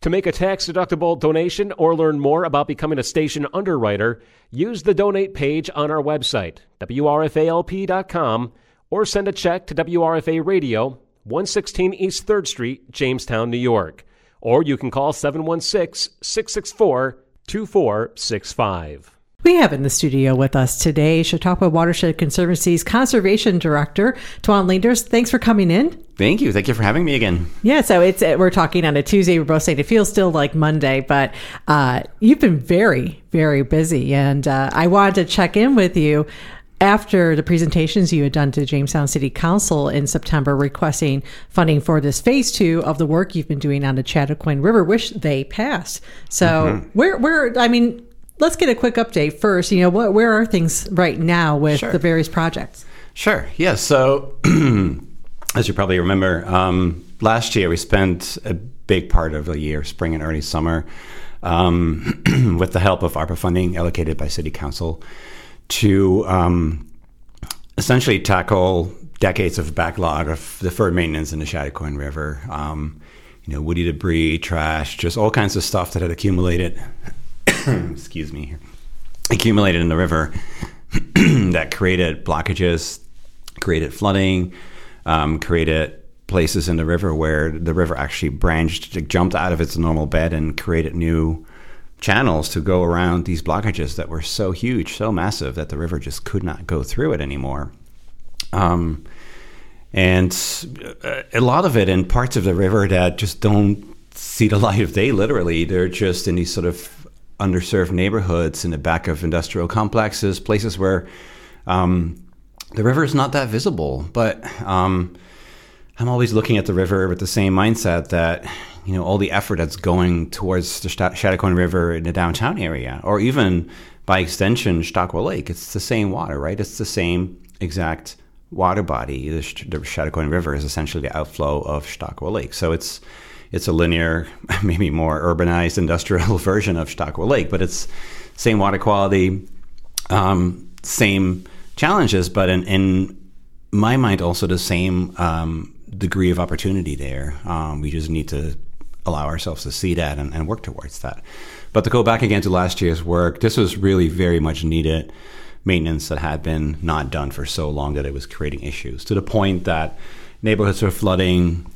To make a tax-deductible donation or learn more about becoming a station underwriter, use the donate page on our website, wrfalp.com, or send a check to WRFA Radio, 116 East 3rd Street, Jamestown, New York. Or you can call 716-664-2465. We have in the studio with us today Chautauqua Watershed Conservancy's Conservation Director, Twan Leenders. Thanks for coming in. Thank you. Thank you for having me again. Yeah, so we're talking on a Tuesday. We're both saying it feels still like Monday, but you've been very, very busy. And I wanted to check in with you after the presentations you had done to Jamestown City Council in September requesting funding for this phase 2 of the work you've been doing on the Chadakoin River, which they passed. So where let's get a quick update first. You know, where are things right now with the various projects? Sure. Yeah. So, as you probably remember, last year we spent a big part of the year, spring and early summer, with the help of ARPA funding allocated by City Council to essentially tackle decades of backlog of deferred maintenance in the Chadakoin River. Woody debris, trash, just all kinds of stuff that had accumulated. Excuse me, accumulated in the river that created blockages, created flooding, created places in the river where the river actually branched, jumped out of its normal bed and created new channels to go around these blockages that were so huge, so massive that the river just could not go through it anymore. And a lot of it in parts of the river that just don't see the light of day, literally. They're just in these sort of underserved neighborhoods in the back of industrial complexes, places where the river is not that visible. But I'm always looking at the river with the same mindset that, you know, all the effort that's going towards the Chadakoin River in the downtown area, or even by extension, Chautauqua Lake, it's the same water, right? It's the same exact water body. The Chadakoin River is essentially the outflow of Chautauqua Lake. So it's a linear, maybe more urbanized industrial version of Stockwell Lake, but it's same water quality, same challenges, but in my mind also the same degree of opportunity there. We just need to allow ourselves to see that and work towards that. But to go back again to last year's work, this was really very much needed maintenance that had been not done for so long that it was creating issues to the point that neighborhoods were flooding,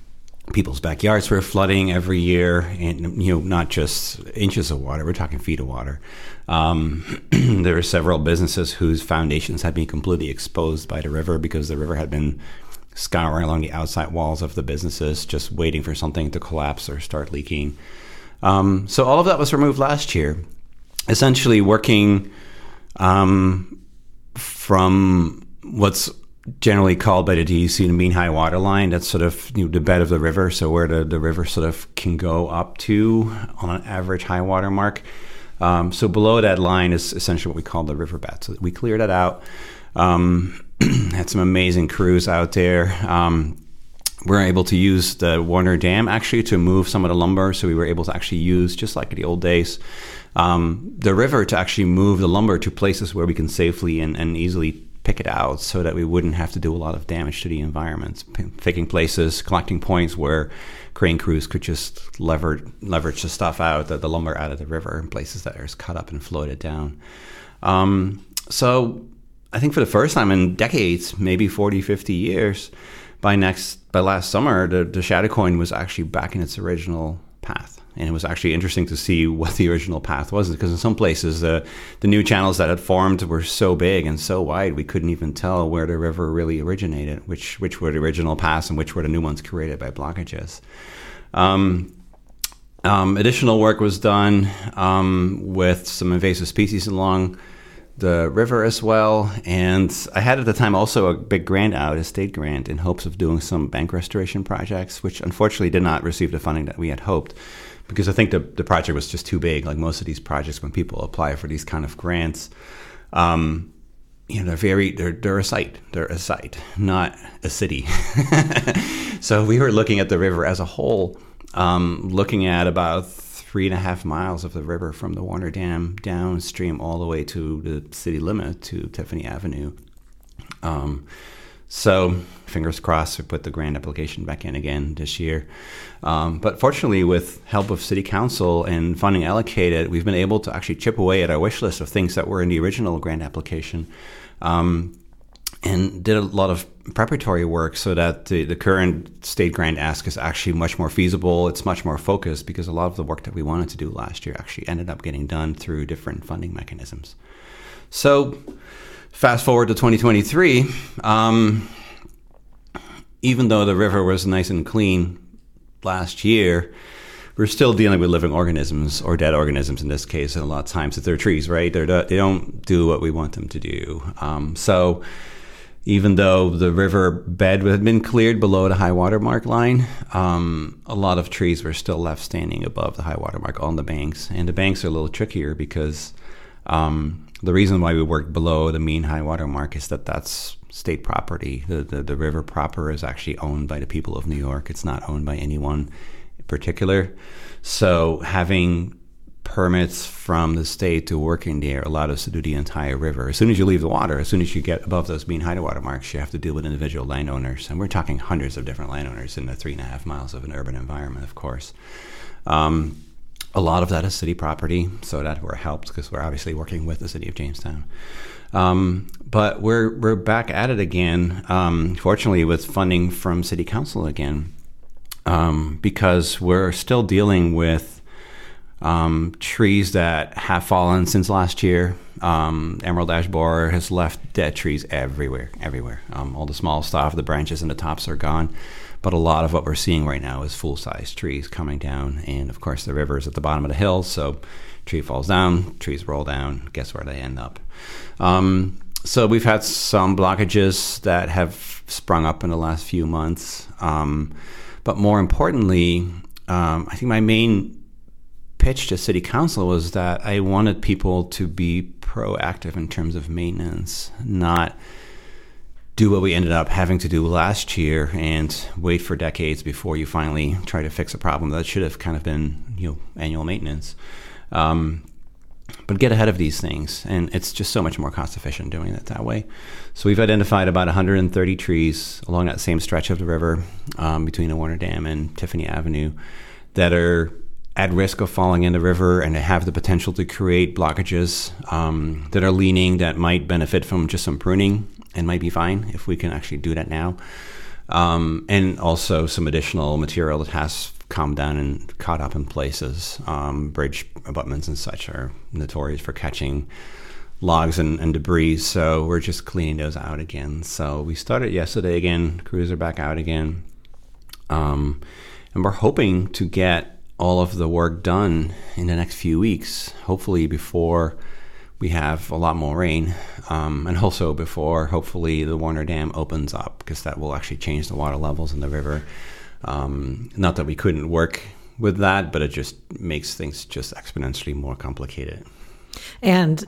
people's backyards were flooding every year, and not just inches of water, we're talking feet of water. There were several businesses whose foundations had been completely exposed by the river because the river had been scouring along the outside walls of the businesses, just waiting for something to collapse or start leaking. So all of that was removed last year, essentially working from what's generally called by the DEC the Mean High Water Line. That's sort of the bed of the river, so where the river sort of can go up to on an average high water mark. So below that line is essentially what we call the riverbed. So we cleared that out. Had some amazing crews out there. We're able to use the Warner Dam actually to move some of the lumber, so we were able to actually use, just like in the old days, the river to actually move the lumber to places where we can safely and easily pick it out so that we wouldn't have to do a lot of damage to the environment, picking places, collecting points where crane crews could just leverage the stuff out, the lumber out of the river, in places that are cut up and floated down. So I think for the first time in decades, maybe 40, 50 years, by last summer, the Chadakoin was actually back in its original path. And it was actually interesting to see what the original path was, because in some places the new channels that had formed were so big and so wide we couldn't even tell where the river really originated, which were the original paths and which were the new ones created by blockages. Additional work was done with some invasive species along the river as well, and I had at the time also a big grant out, a state grant, in hopes of doing some bank restoration projects, which unfortunately did not receive the funding that we had hoped, because I think the project was just too big. Like most of these projects, when people apply for these kind of grants, you know, they're a site, not a city. So we were looking at the river as a whole, looking at about 3.5 miles of the river from the Warner Dam downstream all the way to the city limit to Tiffany Avenue. So fingers crossed, we put the grant application back in again this year. But fortunately, with help of City Council and funding allocated, we've been able to actually chip away at our wish list of things that were in the original grant application, and did a lot of preparatory work so that the current state grant ask is actually much more feasible. It's much more focused because a lot of the work that we wanted to do last year actually ended up getting done through different funding mechanisms. So fast forward to 2023, even though the river was nice and clean last year, we're still dealing with living organisms, or dead organisms in this case, and a lot of times that they're trees, right? They don't do what we want them to do. So even though the river bed had been cleared below the high water mark line, a lot of trees were still left standing above the high water mark on the banks. And the banks are a little trickier because the reason why we work below the mean high water mark is that that's state property. The river proper is actually owned by the people of New York. It's not owned by anyone in particular. So having permits from the state to work in there allowed us to do the entire river. As soon as you leave the water, as soon as you get above those mean high water marks, you have to deal with individual landowners. And we're talking hundreds of different landowners in the 3.5 miles of an urban environment, of course. A lot of that is city property, so that we're helped because we're obviously working with the city of Jamestown. But we're back at it again, fortunately with funding from City Council again, because we're still dealing with trees that have fallen since last year. Emerald Ash Borer has left dead trees everywhere. All the small stuff, the branches and the tops are gone. But a lot of what we're seeing right now is full-size trees coming down. And, of course, the river is at the bottom of the hill, so tree falls down, trees roll down. Guess where they end up? So we've had some blockages that have sprung up in the last few months. But more importantly, I think my main pitch to City Council was that I wanted people to be proactive in terms of maintenance, not do what we ended up having to do last year and wait for decades before you finally try to fix a problem that should have kind of been, you know, annual maintenance. But get ahead of these things, and it's just so much more cost efficient doing it that way. So we've identified about 130 trees along that same stretch of the river between the Warner Dam and Tiffany Avenue that are at risk of falling in the river and have the potential to create blockages that are leaning, that might benefit from just some pruning and might be fine if we can actually do that now. And also some additional material that has come down and caught up in places. Bridge abutments and such are notorious for catching logs and debris, so we're just cleaning those out again. So we started yesterday again, crews are back out again. And we're hoping to get all of the work done in the next few weeks, hopefully before we have a lot more rain, and also before hopefully the Warner Dam opens up, because that will actually change the water levels in the river. Not that we couldn't work with that, but it just makes things just exponentially more complicated. And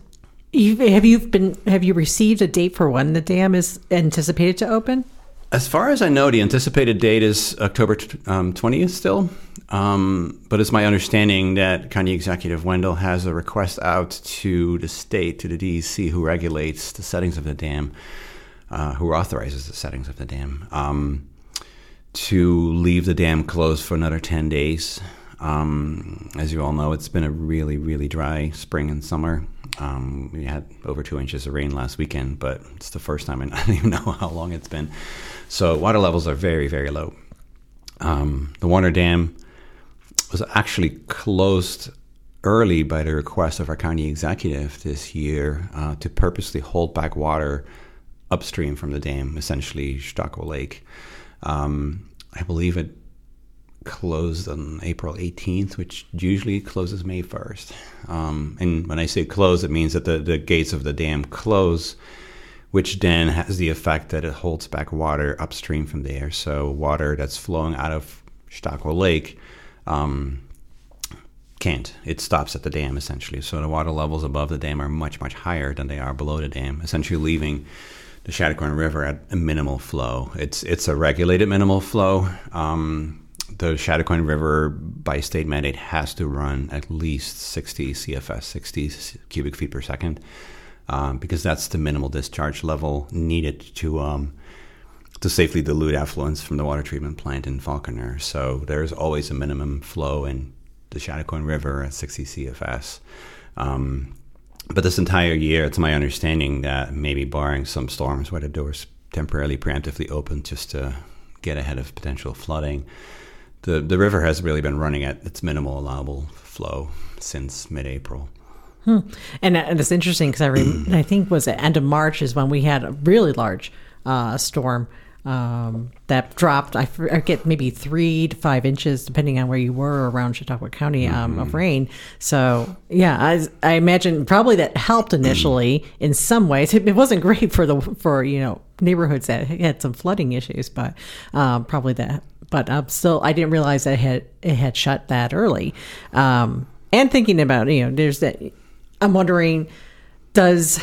have you received a date for when the dam is anticipated to open? As far as I know, the anticipated date is October 20th still. But it's my understanding that County Executive Wendell has a request out to the state, to the DEC, who regulates the settings of the dam, who authorizes the settings of the dam, to leave the dam closed for another 10 days. As you all know, it's been a really, really dry spring and summer. We had over 2 inches of rain last weekend, but it's the first time, and I don't even know how long it's been. So water levels are very, very low. The Warner Dam was actually closed early by the request of our county executive this year to purposely hold back water upstream from the dam, essentially Chautauqua Lake. I believe it closed on April 18th, which usually closes May 1st. And when I say close, it means that the gates of the dam close, which then has the effect that it holds back water upstream from there. So water that's flowing out of Chautauqua Lake can't. It stops at the dam, essentially. So the water levels above the dam are much, much higher than they are below the dam, essentially leaving the Chadakoin River at a minimal flow. It's a regulated minimal flow. The Chadakoin River, by state mandate, has to run at least 60 CFS, 60 cubic feet per second, because that's the minimal discharge level needed to safely dilute affluents from the water treatment plant in Falconer. So there's always a minimum flow in the Chadakoin River at 60 CFS. But this entire year, it's my understanding that, maybe barring some storms where the door's temporarily preemptively open just to get ahead of potential flooding, the river has really been running at its minimal allowable flow since mid-April. And it's interesting because I think was the end of March is when we had a really large storm that dropped, I forget, maybe 3 to 5 inches, depending on where you were around Chautauqua County, of rain. So, yeah, I imagine probably that helped initially in some ways. It wasn't great for neighborhoods that had some flooding issues, but probably that. But still, I didn't realize that it had shut that early. And thinking about, there's that. I'm wondering, does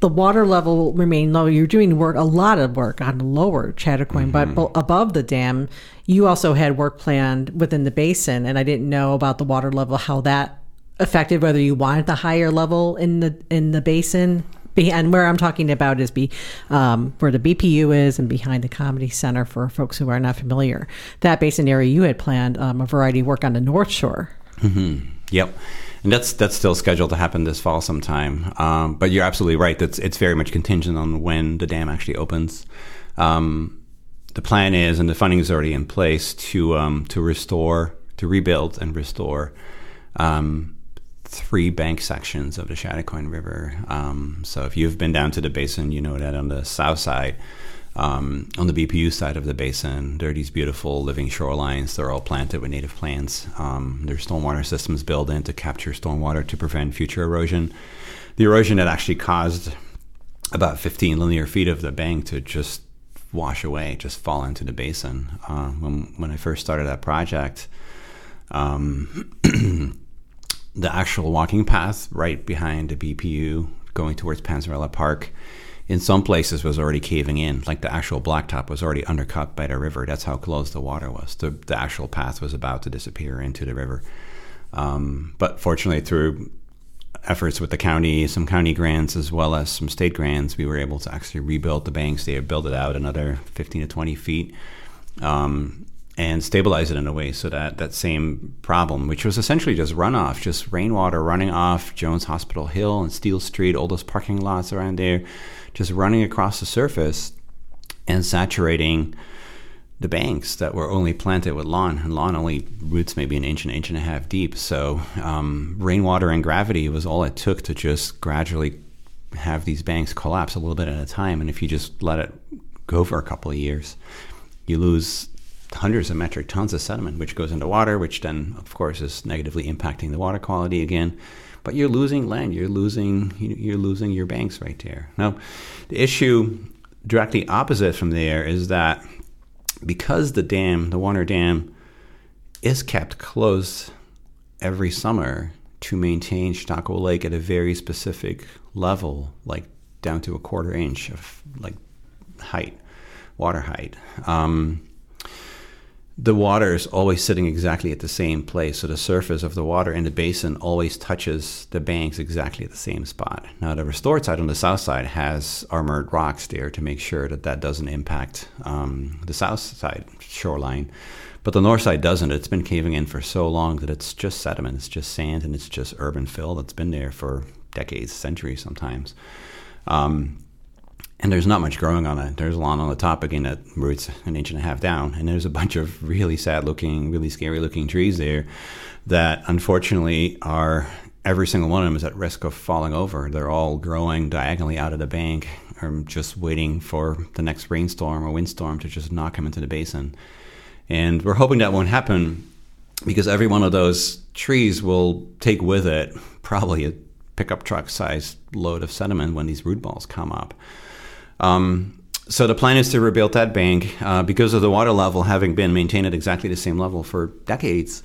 the water level remain low? You're doing a lot of work on lower Chadakoin, but above the dam, you also had work planned within the basin, and I didn't know about the water level, how that affected whether you wanted the higher level in the basin. And where I'm talking about is where the BPU is and behind the Comedy Center, for folks who are not familiar. That basin area, you had planned a variety of work on the North Shore. Mm-hmm. Yep. And that's still scheduled to happen this fall sometime. But you're absolutely right. It's very much contingent on when the dam actually opens. The plan is, and the funding is already in place, to rebuild and restore 3 bank sections of the Chadakoin River. So if you've been down to the basin, you know that on the south side, on the BPU side of the basin, there are these beautiful living shorelines. They're all planted with native plants. There's stormwater systems built in to capture stormwater to prevent future erosion. The erosion that actually caused about 15 linear feet of the bank to just wash away, just fall into the basin. When I first started that project, the actual walking path right behind the BPU going towards Panzerella Park in some places was already caving in. Like, the actual blacktop was already undercut by the river. That's how close the water was. The actual path was about to disappear into the river. But fortunately, through efforts with the county, some county grants as well as some state grants, we were able to actually rebuild the banks. They built it out another 15 to 20 feet. And stabilize it in a way so that same problem, which was essentially just runoff, just rainwater running off Jones Hospital Hill and Steel Street, all those parking lots around there, just running across the surface and saturating the banks that were only planted with lawn. And lawn only roots maybe an inch and a half deep. So rainwater and gravity was all it took to just gradually have these banks collapse a little bit at a time. And if you just let it go for a couple of years, you lose hundreds of metric tons of sediment, which goes into water, which then of course is negatively impacting the water quality again. But you're losing land, you're losing your banks right there. Now, the issue directly opposite from there is that because the Warner Dam is kept closed every summer to maintain Chautauqua Lake at a very specific level, like down to a quarter inch of water height, the water is always sitting exactly at the same place. So the surface of the water in the basin always touches the banks exactly at the same spot. Now, the restored side on the south side has armored rocks there to make sure that doesn't impact the south side shoreline. But the north side doesn't. It's been caving in for so long that it's just sediment, it's just sand, and it's just urban fill that's been there for decades, centuries sometimes. And there's not much growing on it. There's lawn on the top again that roots an inch and a half down. And there's a bunch of really sad-looking, really scary-looking trees there that, unfortunately, every single one of them is at risk of falling over. They're all growing diagonally out of the bank, or just waiting for the next rainstorm or windstorm to just knock them into the basin. And we're hoping that won't happen, because every one of those trees will take with it probably a pickup truck-sized load of sediment when these root balls come up. So the plan is to rebuild that bank because of the water level having been maintained at exactly the same level for decades.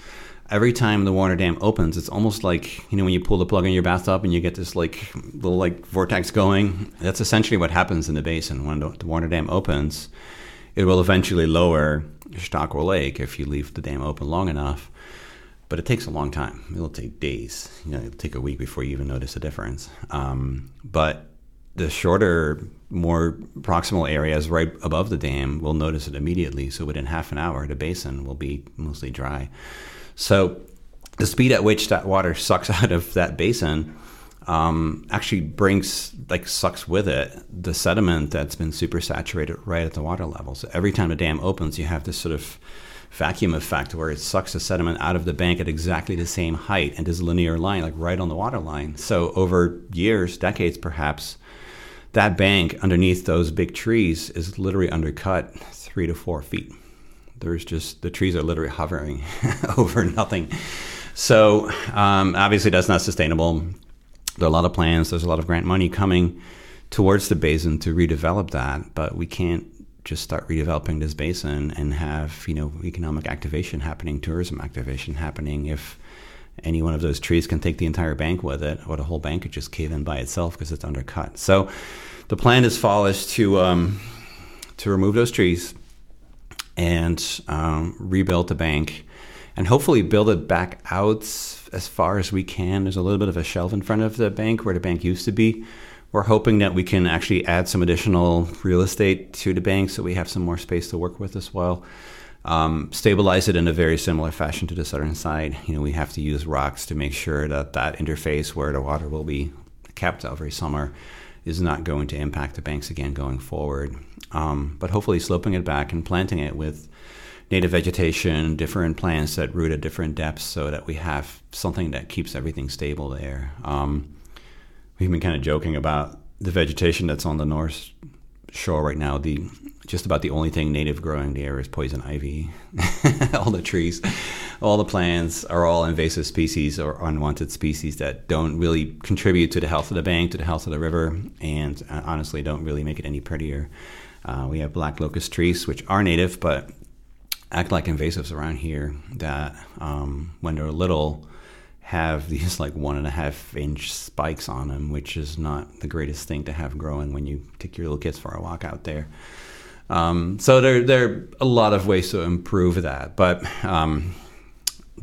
every time the Warner Dam opens, it's almost like, you know, when you pull the plug in your bathtub and you get this like little like vortex going. That's essentially what happens in the basin. When the Warner Dam opens, it will eventually lower Chautauqua Lake if you leave the dam open long enough. But it takes a long time. It'll take days. You know, it'll take a week before you even notice a difference. But the shorter, more proximal areas right above the dam will notice it immediately. So within half an hour, the basin will be mostly dry. So the speed at which that water sucks out of that basin actually brings, like, sucks with it the sediment that's been supersaturated right at the water level. So every time the dam opens, you have this sort of vacuum effect where it sucks the sediment out of the bank at exactly the same height and this linear line, like right on the water line. So over years, decades perhaps, that bank underneath those big trees is literally undercut 3 to 4 feet. There's just, the trees are literally hovering over nothing. So obviously that's not sustainable. There are a lot of plans, there's a lot of grant money coming towards the basin to redevelop that, but we can't just start redeveloping this basin and have, you know, economic activation happening, tourism activation happening, if any one of those trees can take the entire bank with it, or the whole bank could just cave in by itself because it's undercut. So the plan this fall is to remove those trees and rebuild the bank and hopefully build it back out as far as we can. There's a little bit of a shelf in front of the bank where the bank used to be. We're hoping that we can actually add some additional real estate to the bank so we have some more space to work with as well. Stabilize it in a very similar fashion to the southern side. You know, we have to use rocks to make sure that that interface where the water will be kept every summer is not going to impact the banks again going forward. But hopefully sloping it back and planting it with native vegetation, different plants that root at different depths so that we have something that keeps everything stable there. We've been kind of joking about the vegetation that's on the north shore right now. The just about the only thing native growing there is poison ivy. All the trees, all the plants are all invasive species or unwanted species that don't really contribute to the health of the bank, to the health of the river, and honestly don't really make it any prettier. We have black locust trees, which are native, but act like invasives around here that when they're little, have these like 1.5-inch spikes on them, which is not the greatest thing to have growing when you take your little kids for a walk out there. So there are a lot of ways to improve that. But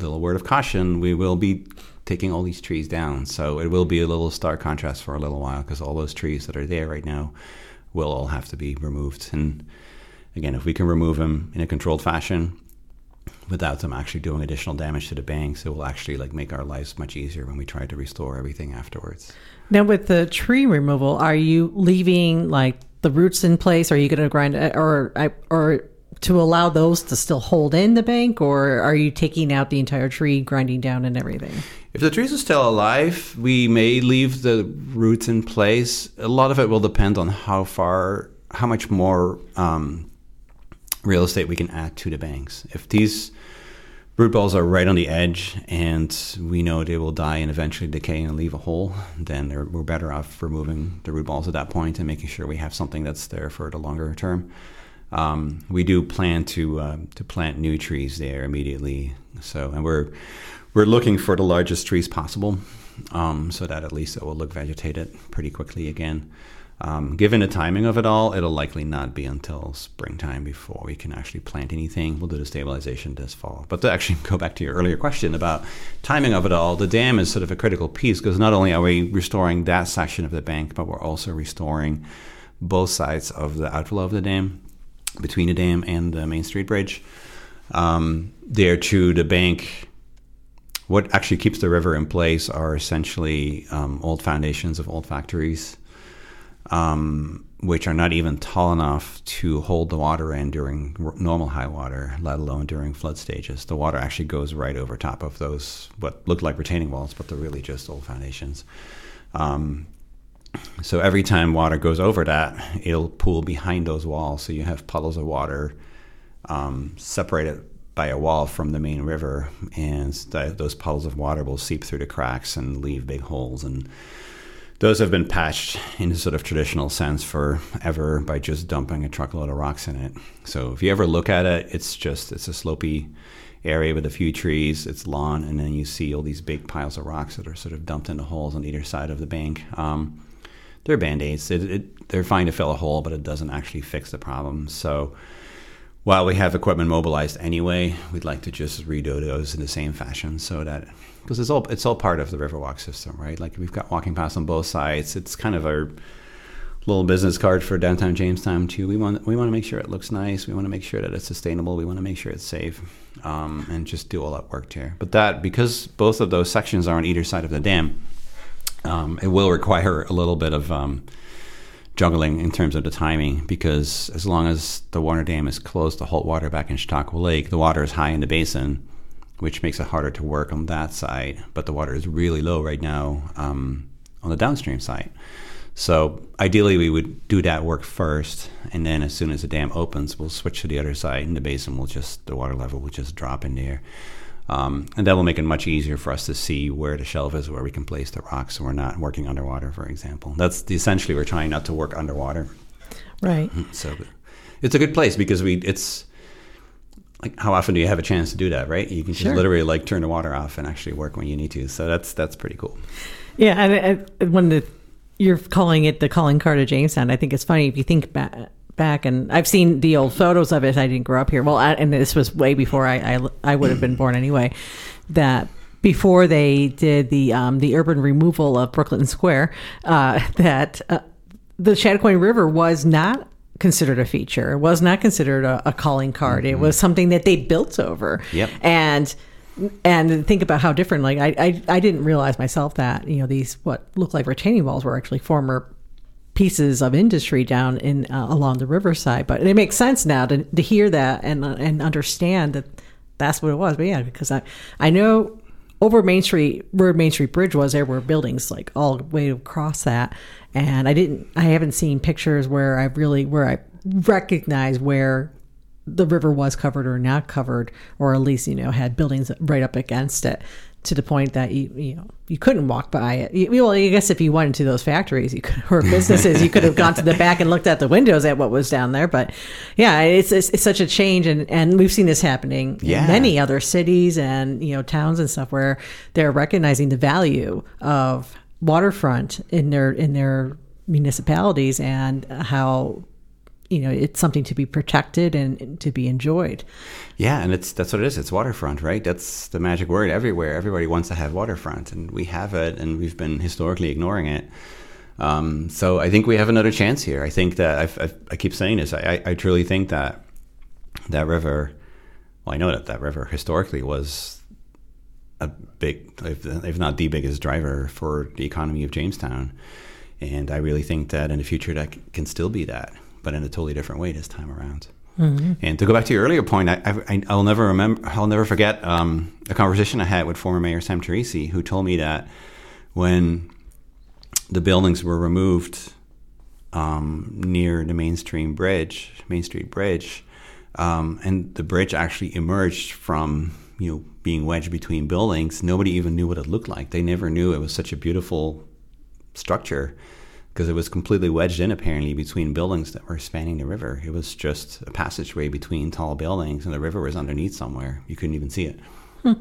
little word of caution, we will be taking all these trees down. So it will be a little stark contrast for a little while because all those trees that are there right now will all have to be removed. And again, if we can remove them in a controlled fashion, without them actually doing additional damage to the banks, it will actually like make our lives much easier when we try to restore everything afterwards. Now with the tree removal, are you leaving like the roots in place? Are you going to grind or to allow those to still hold in the bank, or are you taking out the entire tree, grinding down and everything? If the trees are still alive, we may leave the roots in place. A lot of it will depend on how much more real estate we can add to the banks. If these root balls are right on the edge and we know they will die and eventually decay and leave a hole, then we're better off removing the root balls at that point and making sure we have something that's there for the longer term. We do plan to plant new trees there immediately. So, and we're looking for the largest trees possible, so that at least it will look vegetated pretty quickly again. Given the timing of it all, it'll likely not be until springtime before we can actually plant anything. We'll do the stabilization this fall. But to actually go back to your earlier question about timing of it all, the dam is sort of a critical piece because not only are we restoring that section of the bank, but we're also restoring both sides of the outflow of the dam, between the dam and the Main Street Bridge. There to the bank, what actually keeps the river in place are essentially old foundations of old factories, which are not even tall enough to hold the water in during normal high water, let alone during flood stages. The water actually goes right over top of those, what look like retaining walls, but they're really just old foundations. So every time water goes over that, it'll pool behind those walls. So you have puddles of water separated by a wall from the main river, and those puddles of water will seep through the cracks and leave big holes. And those have been patched in a sort of traditional sense forever by just dumping a truckload of rocks in it. So if you ever look at it, it's a slopey area with a few trees, it's lawn, and then you see all these big piles of rocks that are sort of dumped into holes on either side of the bank. They're Band-Aids. They're fine to fill a hole, but it doesn't actually fix the problem. So while we have equipment mobilized anyway, we'd like to just redo those in the same fashion, so that, because it's all part of the Riverwalk system, right? Like, we've got walking paths on both sides. It's kind of our little business card for downtown Jamestown too. We want to make sure it looks nice. We want to make sure that it's sustainable. We want to make sure it's safe, and just do all that work there. But that, because both of those sections are on either side of the dam, it will require a little bit of juggling in terms of the timing, because as long as the Warner Dam is closed to halt water back in Chautauqua Lake, the water is high in the basin, which makes it harder to work on that side. But the water is really low right now on the downstream side. So ideally, we would do that work first, and then as soon as the dam opens, we'll switch to the other side, and the basin will just, the water level will just drop in there. And that will make it much easier for us to see where the shelf is, where we can place the rocks, so we're not working underwater, for example. That's essentially, we're trying not to work underwater. Right. So it's a good place, because it's like, how often do you have a chance to do that, right? You can just literally like turn the water off and actually work when you need to. So that's pretty cool. Yeah, and one of the, you're calling it the calling card of Jamestown. I think it's funny if you think back, and I've seen the old photos of it. I didn't grow up here. Well, and this was way before I would have been born anyway, that before they did the urban removal of Brooklyn Square, that the Chadakoin River was not considered a feature. It was not considered a calling card. Mm-hmm. It was something that they built over. Yep. And think about how different, like, I didn't realize myself that, these what look like retaining walls were actually former pieces of industry down in along the riverside. But it makes sense now to hear that and understand that that's what it was. But yeah, because I know over Main Street, where Main Street Bridge was, there were buildings like all the way across that. And I haven't seen pictures where I recognize where the river was covered or not covered, or at least, had buildings right up against it, to the point that you couldn't walk by it. Well, I guess if you went into those factories, you could, or businesses, you could have gone to the back and looked at the windows at what was down there. But yeah, it's such a change, and we've seen this happening in many other cities and towns and stuff, where they're recognizing the value of waterfront in their municipalities, and how it's something to be protected and to be enjoyed. Yeah, and that's what it is. It's waterfront, right? That's the magic word everywhere. Everybody wants to have waterfront, and we have it, and we've been historically ignoring it. So I think we have another chance here. I think that I keep saying this. I truly think that that river, well, I know that river historically was a big, if not the biggest driver for the economy of Jamestown. And I really think that in the future that can still be that, but in a totally different way this time around. Mm-hmm. And to go back to your earlier point, I'll never forget a conversation I had with former Mayor Sam Teresi, who told me that when the buildings were removed near the Main Street Bridge, and the bridge actually emerged from being wedged between buildings, nobody even knew what it looked like. They never knew it was such a beautiful structure, because it was completely wedged in, apparently, between buildings that were spanning the river. It was just a passageway between tall buildings, and the river was underneath somewhere. You couldn't even see it. Hmm.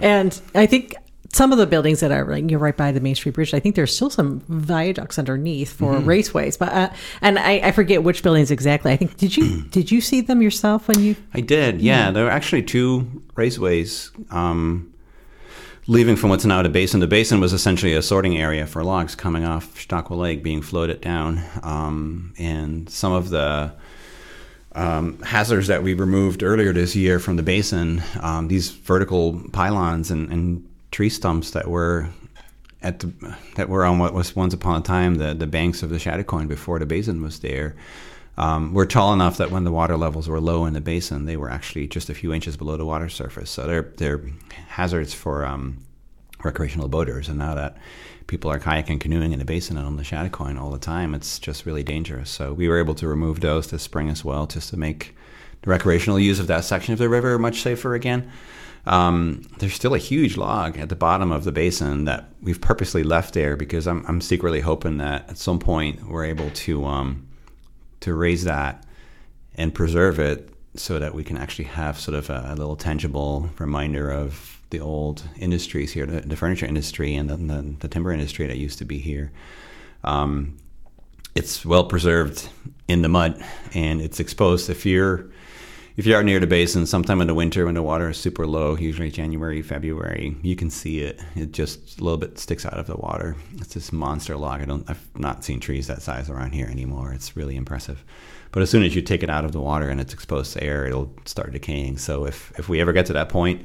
And I think some of the buildings that are right by the Main Street Bridge, I think there's still some viaducts underneath for raceways. But and I forget which buildings exactly. I think did you see them yourself when you? I did. Yeah, there were actually two raceways. Leaving from what's now the basin. The basin was essentially a sorting area for logs coming off Chautauqua Lake being floated down. And some of the hazards that we removed earlier this year from the basin, these vertical pylons and tree stumps that were that were on what was once upon a time the banks of the Chadakoin before the basin was there, were tall enough that when the water levels were low in the basin, they were actually just a few inches below the water surface. So they're hazards for recreational boaters. And now that people are kayaking, canoeing in the basin and on the Chadakoin all the time, it's just really dangerous. So we were able to remove those this spring as well, just to make the recreational use of that section of the river much safer again. There's still a huge log at the bottom of the basin that we've purposely left there, because I'm secretly hoping that at some point we're able to raise that and preserve it so that we can actually have sort of a little tangible reminder of the old industries here, the furniture industry and the timber industry that used to be here. It's well preserved in the mud, and it's exposed. If you're out near the basin sometime in the winter when the water is super low, usually January, February, you can see it. It just a little bit sticks out of the water. It's this monster log. I've not seen trees that size around here anymore. It's really impressive. But as soon as you take it out of the water and it's exposed to air, it'll start decaying. So if we ever get to that point,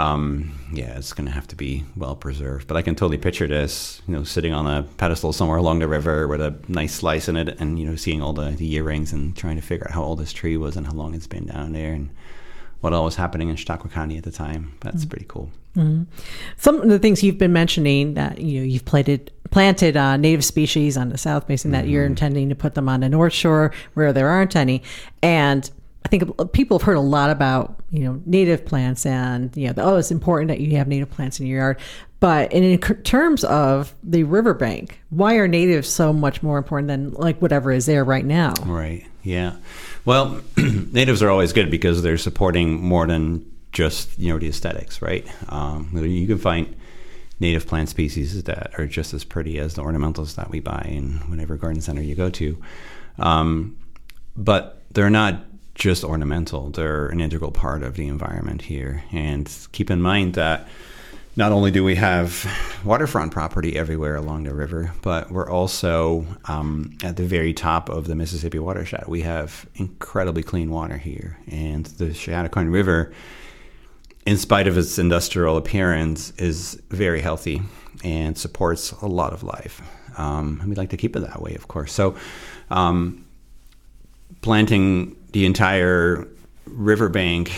it's going to have to be well preserved. But I can totally picture this, sitting on a pedestal somewhere along the river with a nice slice in it and, seeing all the year-rings and trying to figure out how old this tree was and how long it's been down there and what all was happening in Chautauqua County at the time. That's pretty cool. Mm-hmm. Some of the things you've been mentioning that, you've planted native species on the South Basin that you're intending to put them on the North Shore where there aren't any. And I think people have heard a lot about, native plants and, it's important that you have native plants in your yard. But in terms of the riverbank, why are natives so much more important than like whatever is there right now? Right. Yeah. Well, natives are always good because they're supporting more than just, the aesthetics, right? You can find native plant species that are just as pretty as the ornamentals that we buy in whatever garden center you go to. But they're not just ornamental. They're an integral part of the environment here. And keep in mind that not only do we have waterfront property everywhere along the river, but we're also at the very top of the Mississippi watershed. We have incredibly clean water here. And the Chadakoin River, in spite of its industrial appearance, is very healthy and supports a lot of life. And we'd like to keep it that way, of course. So planting the entire riverbank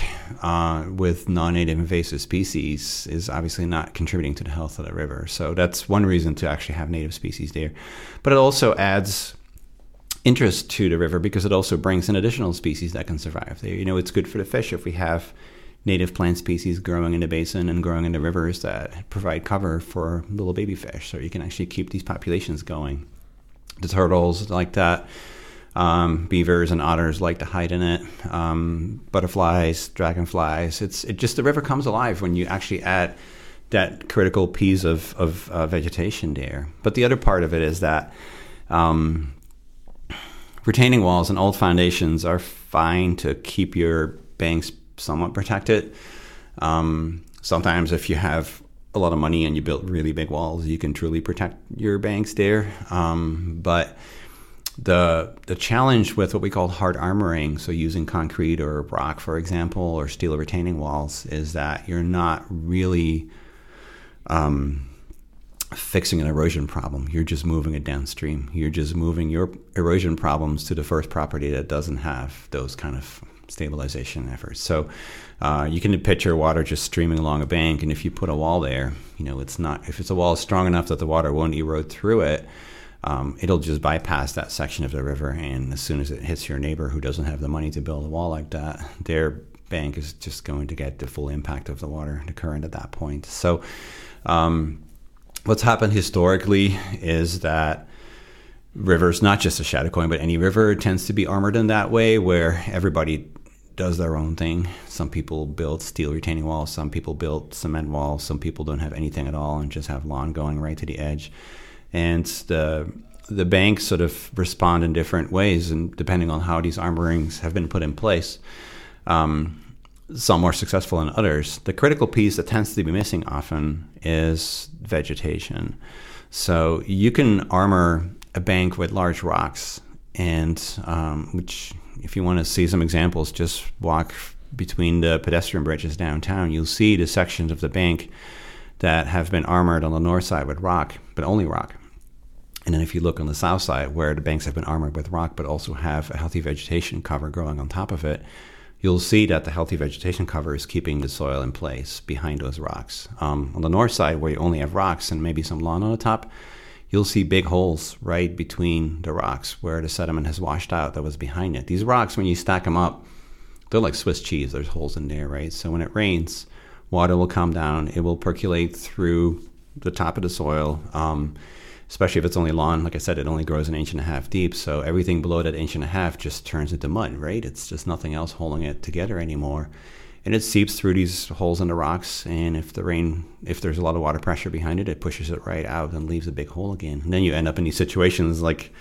with non-native invasive species is obviously not contributing to the health of the river. So that's one reason to actually have native species there. But it also adds interest to the river because it also brings in additional species that can survive there. It's good for the fish if we have native plant species growing in the basin and growing in the rivers that provide cover for little baby fish. So you can actually keep these populations going. The turtles like that. Beavers and otters like to hide in it. Butterflies, dragonflies. It just the river comes alive when you actually add that critical piece of vegetation there. But the other part of it is that retaining walls and old foundations are fine to keep your banks somewhat protected. Sometimes if you have a lot of money and you build really big walls, you can truly protect your banks there. But the challenge with what we call hard armoring, so using concrete or rock, for example, or steel retaining walls, is that you're not really fixing an erosion problem. You're just moving it downstream. You're just moving your erosion problems to the first property that doesn't have those kind of stabilization efforts. So you can picture water just streaming along a bank, and if you put a wall there, if it's a wall strong enough that the water won't erode through it, it'll just bypass that section of the river, and as soon as it hits your neighbor who doesn't have the money to build a wall like that, their bank is just going to get the full impact of the water, the current at that point. So what's happened historically is that rivers, not just the Chadakoin, but any river, tends to be armored in that way where everybody does their own thing. Some people build steel retaining walls, some people build cement walls, some people don't have anything at all and just have lawn going right to the edge. And the banks sort of respond in different ways, and depending on how these armorings have been put in place, some more successful than others. The critical piece that tends to be missing often is vegetation. So you can armor a bank with large rocks, and which, if you want to see some examples, just walk between the pedestrian bridges downtown. You'll see the sections of the bank that have been armored on the north side with rock, but only rock. And then if you look on the south side where the banks have been armored with rock but also have a healthy vegetation cover growing on top of it, you'll see that the healthy vegetation cover is keeping the soil in place behind those rocks. On the north side where you only have rocks and maybe some lawn on the top, you'll see big holes right between the rocks where the sediment has washed out that was behind it. These rocks, when you stack them up, they're like Swiss cheese. There's holes in there, right? So when it rains, water will come down. It will percolate through the top of the soil. especially if it's only lawn. Like I said, it only grows an inch and a half deep, so everything below that inch and a half just turns into mud, right? It's just nothing else holding it together anymore. And it seeps through these holes in the rocks, and if there's a lot of water pressure behind it, it pushes it right out and leaves a big hole again. And then you end up in these situations like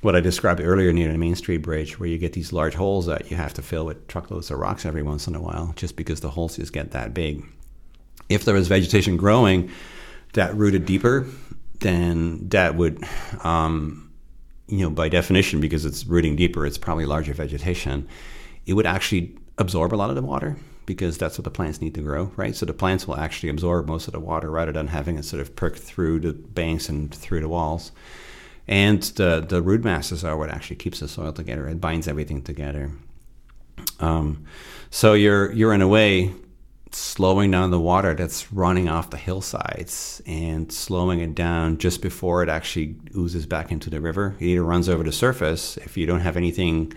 what I described earlier near the Main Street Bridge, where you get these large holes that you have to fill with truckloads of rocks every once in a while, just because the holes just get that big. If there was vegetation growing that rooted deeper, then that would, by definition, because it's rooting deeper, it's probably larger vegetation. It would actually absorb a lot of the water, because that's what the plants need to grow, right? So the plants will actually absorb most of the water rather than having it sort of perk through the banks and through the walls. And the root masses are what actually keeps the soil together. It binds everything together. So you're in a way slowing down the water that's running off the hillsides and slowing it down just before it actually oozes back into the river. It either runs over the surface, if you don't have anything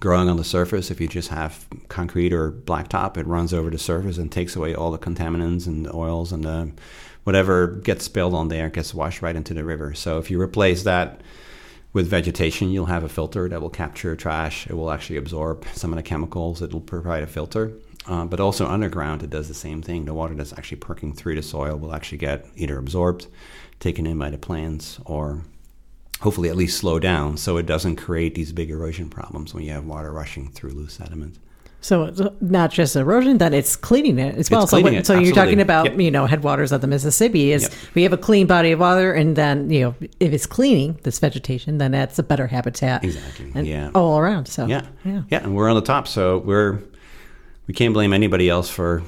growing on the surface, if you just have concrete or blacktop, it runs over the surface and takes away all the contaminants and the oils and the whatever gets spilled on there gets washed right into the river. So if you replace that with vegetation, you'll have a filter that will capture trash. It will actually absorb some of the chemicals. It will provide a filter. But also underground, it does the same thing. The water that's actually perking through the soil will actually get either absorbed, taken in by the plants, or hopefully at least slow down so it doesn't create these big erosion problems when you have water rushing through loose sediment. So it's not just erosion, then it's cleaning it as well. So you're talking about, yep, headwaters of the Mississippi. Is, yep, we have a clean body of water, and then, if it's cleaning this vegetation, then that's a better habitat. Exactly, and yeah. All around, so. Yeah, and we're on the top, so we can't blame anybody else for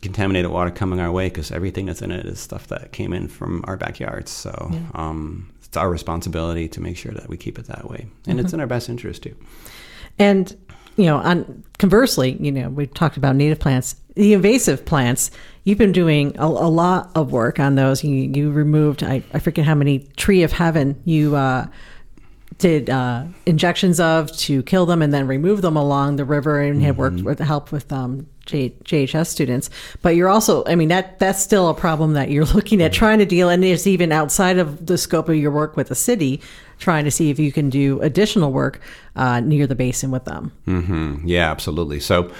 contaminated water coming our way, because everything that's in it is stuff that came in from our backyards. So yeah. It's our responsibility to make sure that we keep it that way. And It's in our best interest too. And, conversely, we've talked about native plants, the invasive plants. You've been doing a lot of work on those. You removed, I forget how many Tree of Heaven you did injections of to kill them and then remove them along the river, and have worked with help with JHS students. But you're also, that's still a problem that you're looking at trying to deal, and it's even outside of the scope of your work with the city, trying to see if you can do additional work near the basin with them. Mm-hmm. Yeah, absolutely. So,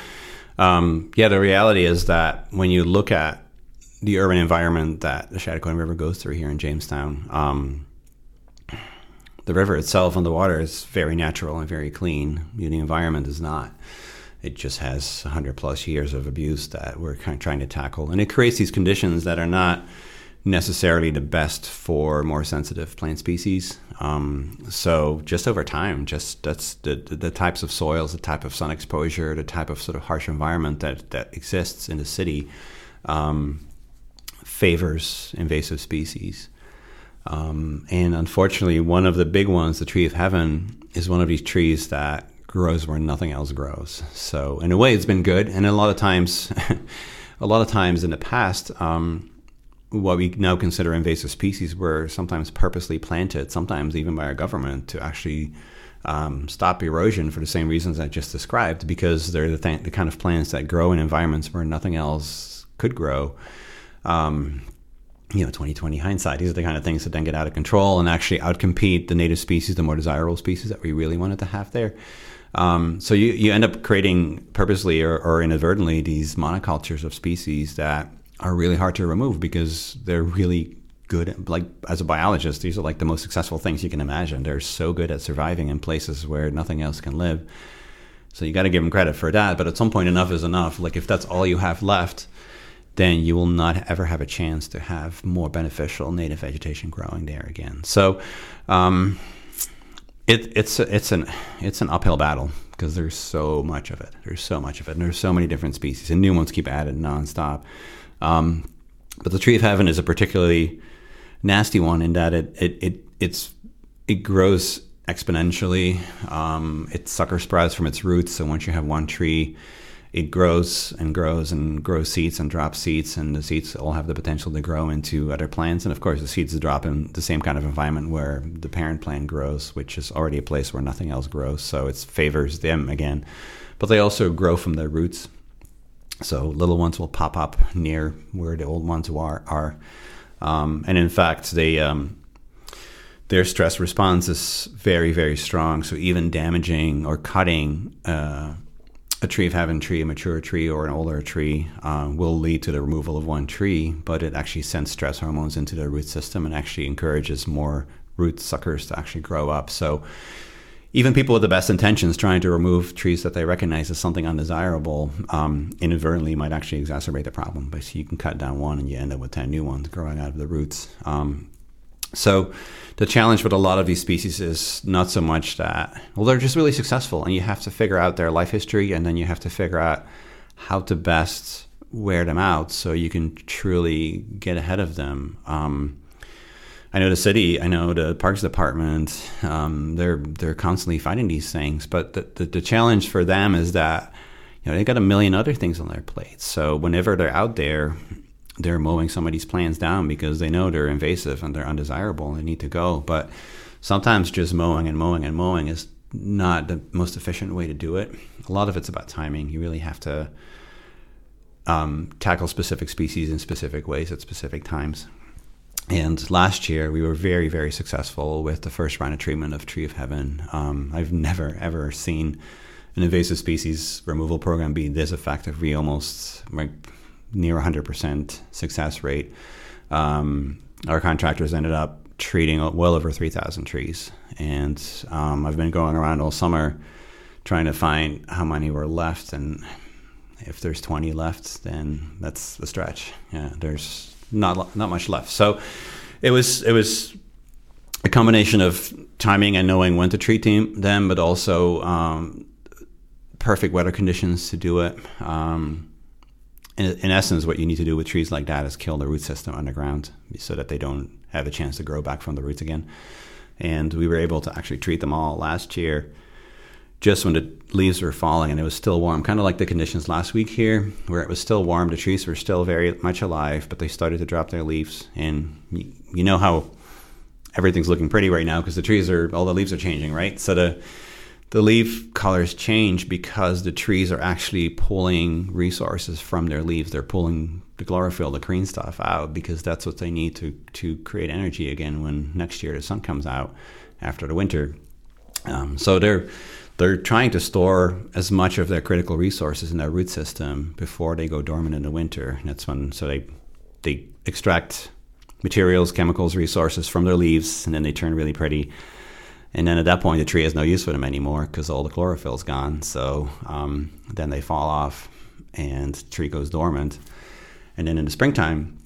the reality is that when you look at the urban environment that the Chadakoin River goes through here in Jamestown, the river itself on the water is very natural and very clean. The environment is not. It just has 100 plus years of abuse that we're kind of trying to tackle. And it creates these conditions that are not necessarily the best for more sensitive plant species. So just over time, that's the types of soils, the type of sun exposure, the type of sort of harsh environment that exists in the city favors invasive species. And unfortunately, one of the big ones, the Tree of Heaven, is one of these trees that grows where nothing else grows. So in a way, it's been good. And a lot of times in the past, what we now consider invasive species were sometimes purposely planted, sometimes even by our government, to actually stop erosion for the same reasons I just described, because they're the kind of plants that grow in environments where nothing else could grow. 2020 hindsight, these are the kind of things that then get out of control and actually outcompete the native species, the more desirable species that we really wanted to have there. So you end up creating purposely or inadvertently these monocultures of species that are really hard to remove because they're really good. Like, as a biologist, these are like the most successful things you can imagine. They're so good at surviving in places where nothing else can live. So you got to give them credit for that. But at some point, enough is enough. Like, if that's all you have left, then you will not ever have a chance to have more beneficial native vegetation growing there again. So it's an uphill battle, because there's so much of it. And there's so many different species, and new ones keep added nonstop. But the Tree of Heaven is a particularly nasty one in that it grows exponentially. It sucker sprouts from its roots. So once you have one tree, it grows and grows and grows seeds and drops seeds, and the seeds all have the potential to grow into other plants. And of course, the seeds drop in the same kind of environment where the parent plant grows, which is already a place where nothing else grows. So it favors them again. But they also grow from their roots. So little ones will pop up near where the old ones are. And in fact, their stress response is very, very strong. So even damaging or cutting a Tree of Heaven tree, a mature tree or an older tree, will lead to the removal of one tree, but it actually sends stress hormones into the root system and actually encourages more root suckers to actually grow up. So even people with the best intentions trying to remove trees that they recognize as something undesirable inadvertently might actually exacerbate the problem. But so you can cut down one and you end up with 10 new ones growing out of the roots. So the challenge with a lot of these species is not so much that, well, they're just really successful and you have to figure out their life history, and then you have to figure out how to best wear them out so you can truly get ahead of them. I know the city, I know the parks department, they're constantly fighting these things, but the challenge for them is that, you know, they got a million other things on their plate. So whenever they're out there, they're mowing some of these plants down because they know they're invasive and they're undesirable and they need to go. But sometimes just mowing and mowing and mowing is not the most efficient way to do it. A lot of it's about timing. You really have to tackle specific species in specific ways at specific times. And last year we were very, very successful with the first round of treatment of Tree of Heaven. I've never, ever seen an invasive species removal program be this effective. We almost, like, near 100% success rate. Our contractors ended up treating well over 3,000 trees. And I've been going around all summer trying to find how many were left. And if there's 20 left, then that's the stretch. Yeah, there's not much left. So it was a combination of timing and knowing when to treat them, but also perfect weather conditions to do it. In essence, what you need to do with trees like that is kill the root system underground so that they don't have a chance to grow back from the roots again. And we were able to actually treat them all last year just when the leaves were falling and it was still warm, kind of like the conditions last week here where it was still warm. The trees were still very much alive, but they started to drop their leaves. And you know how everything's looking pretty right now because all the leaves are changing, right? So the leaf colors change because the trees are actually pulling resources from their leaves. They're pulling the chlorophyll, the green stuff out, because that's what they need to create energy again when next year the sun comes out after the winter. So they're trying to store as much of their critical resources in their root system before they go dormant in the winter. And that's when, so they extract materials, chemicals, resources from their leaves, and then they turn really pretty. And then at that point, the tree has no use for them anymore because all the chlorophyll is gone. So then they fall off and the tree goes dormant. And then in the springtime,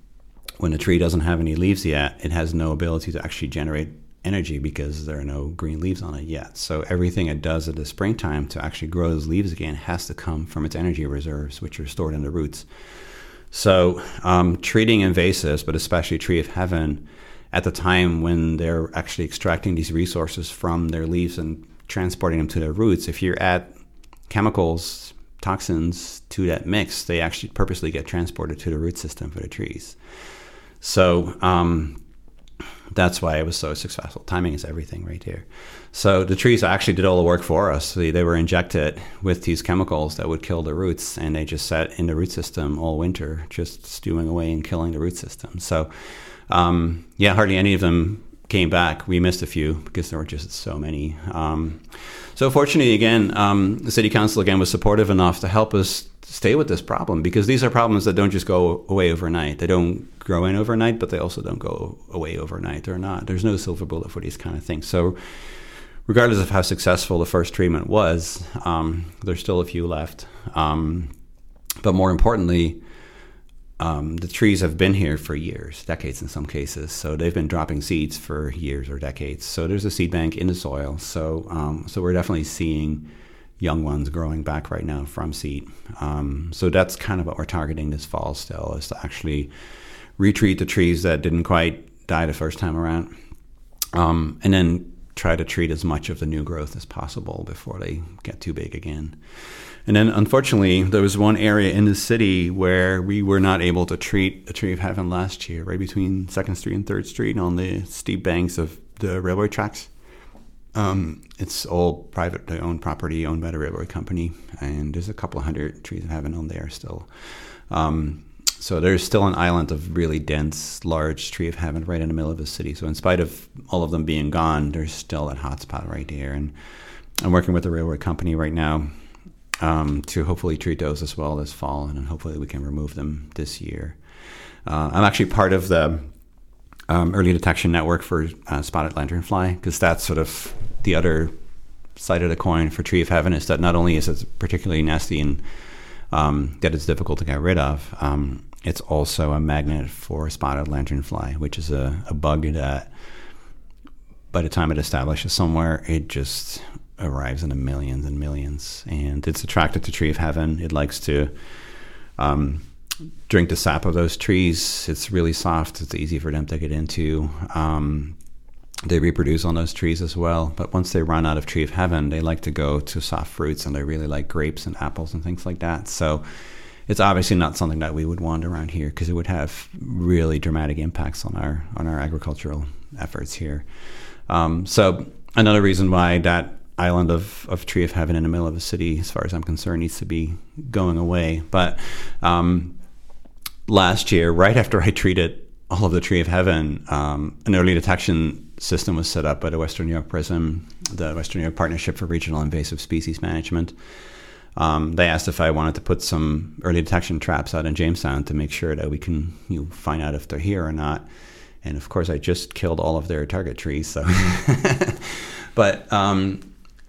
when the tree doesn't have any leaves yet, it has no ability to actually generate energy because there are no green leaves on it yet. So everything it does in the springtime to actually grow those leaves again has to come from its energy reserves, which are stored in the roots. So treating invasives, but especially Tree of Heaven, at the time when they're actually extracting these resources from their leaves and transporting them to their roots, if you add chemicals, toxins to that mix, they actually purposely get transported to the root system for the trees. So that's why it was so successful. Timing is everything right here. So the trees actually did all the work for us. They were injected with these chemicals that would kill the roots, and they just sat in the root system all winter, just stewing away and killing the root system. So hardly any of them came back. We missed a few because there were just so many. So fortunately, again, the city council again was supportive enough to help us stay with this problem, because these are problems that don't just go away overnight. They don't grow in overnight, but they also don't go away overnight. There's no silver bullet for these kind of things. So regardless of how successful the first treatment was, there's still a few left. But more importantly, the trees have been here for years, decades in some cases. So they've been dropping seeds for years or decades. So there's a seed bank in the soil. So so we're definitely seeing young ones growing back right now from seed. So that's kind of what we're targeting this fall still, is to actually retreat the trees that didn't quite die the first time around. And then try to treat as much of the new growth as possible before they get too big again. And then, unfortunately, there was one area in the city where we were not able to treat the Tree of Heaven last year, right between 2nd Street and 3rd Street on the steep banks of the railroad tracks. It's all privately owned property, owned by the railroad company, and there's a couple hundred Trees of Heaven on there still. So there's still an island of really dense, large Tree of Heaven right in the middle of the city. So in spite of all of them being gone, there's still that hotspot right here. And I'm working with a railroad company right now to hopefully treat those as well this fall, and then hopefully we can remove them this year. I'm actually part of the early detection network for Spotted Lanternfly, because that's sort of the other side of the coin for Tree of Heaven, is that not only is it particularly nasty and that it's difficult to get rid of, it's also a magnet for Spotted Lanternfly, which is a bug that by the time it establishes somewhere, it just arrives in the millions and millions. And it's attracted to Tree of Heaven. It likes to drink the sap of those trees. It's really soft. It's easy for them to get into. They reproduce on those trees as well. But once they run out of Tree of Heaven, they like to go to soft fruits, and they really like grapes and apples and things like that. So it's obviously not something that we would want around here, because it would have really dramatic impacts on our agricultural efforts here. So another reason why that island of Tree of Heaven in the middle of a city, as far as I'm concerned, needs to be going away. But last year, right after I treated all of the Tree of Heaven, an early detection system was set up by the Western New York PRISM, the Western New York Partnership for Regional Invasive Species Management. They asked if I wanted to put some early detection traps out in Jamestown to make sure that we can find out if they're here or not. And of course, I just killed all of their target trees. So, but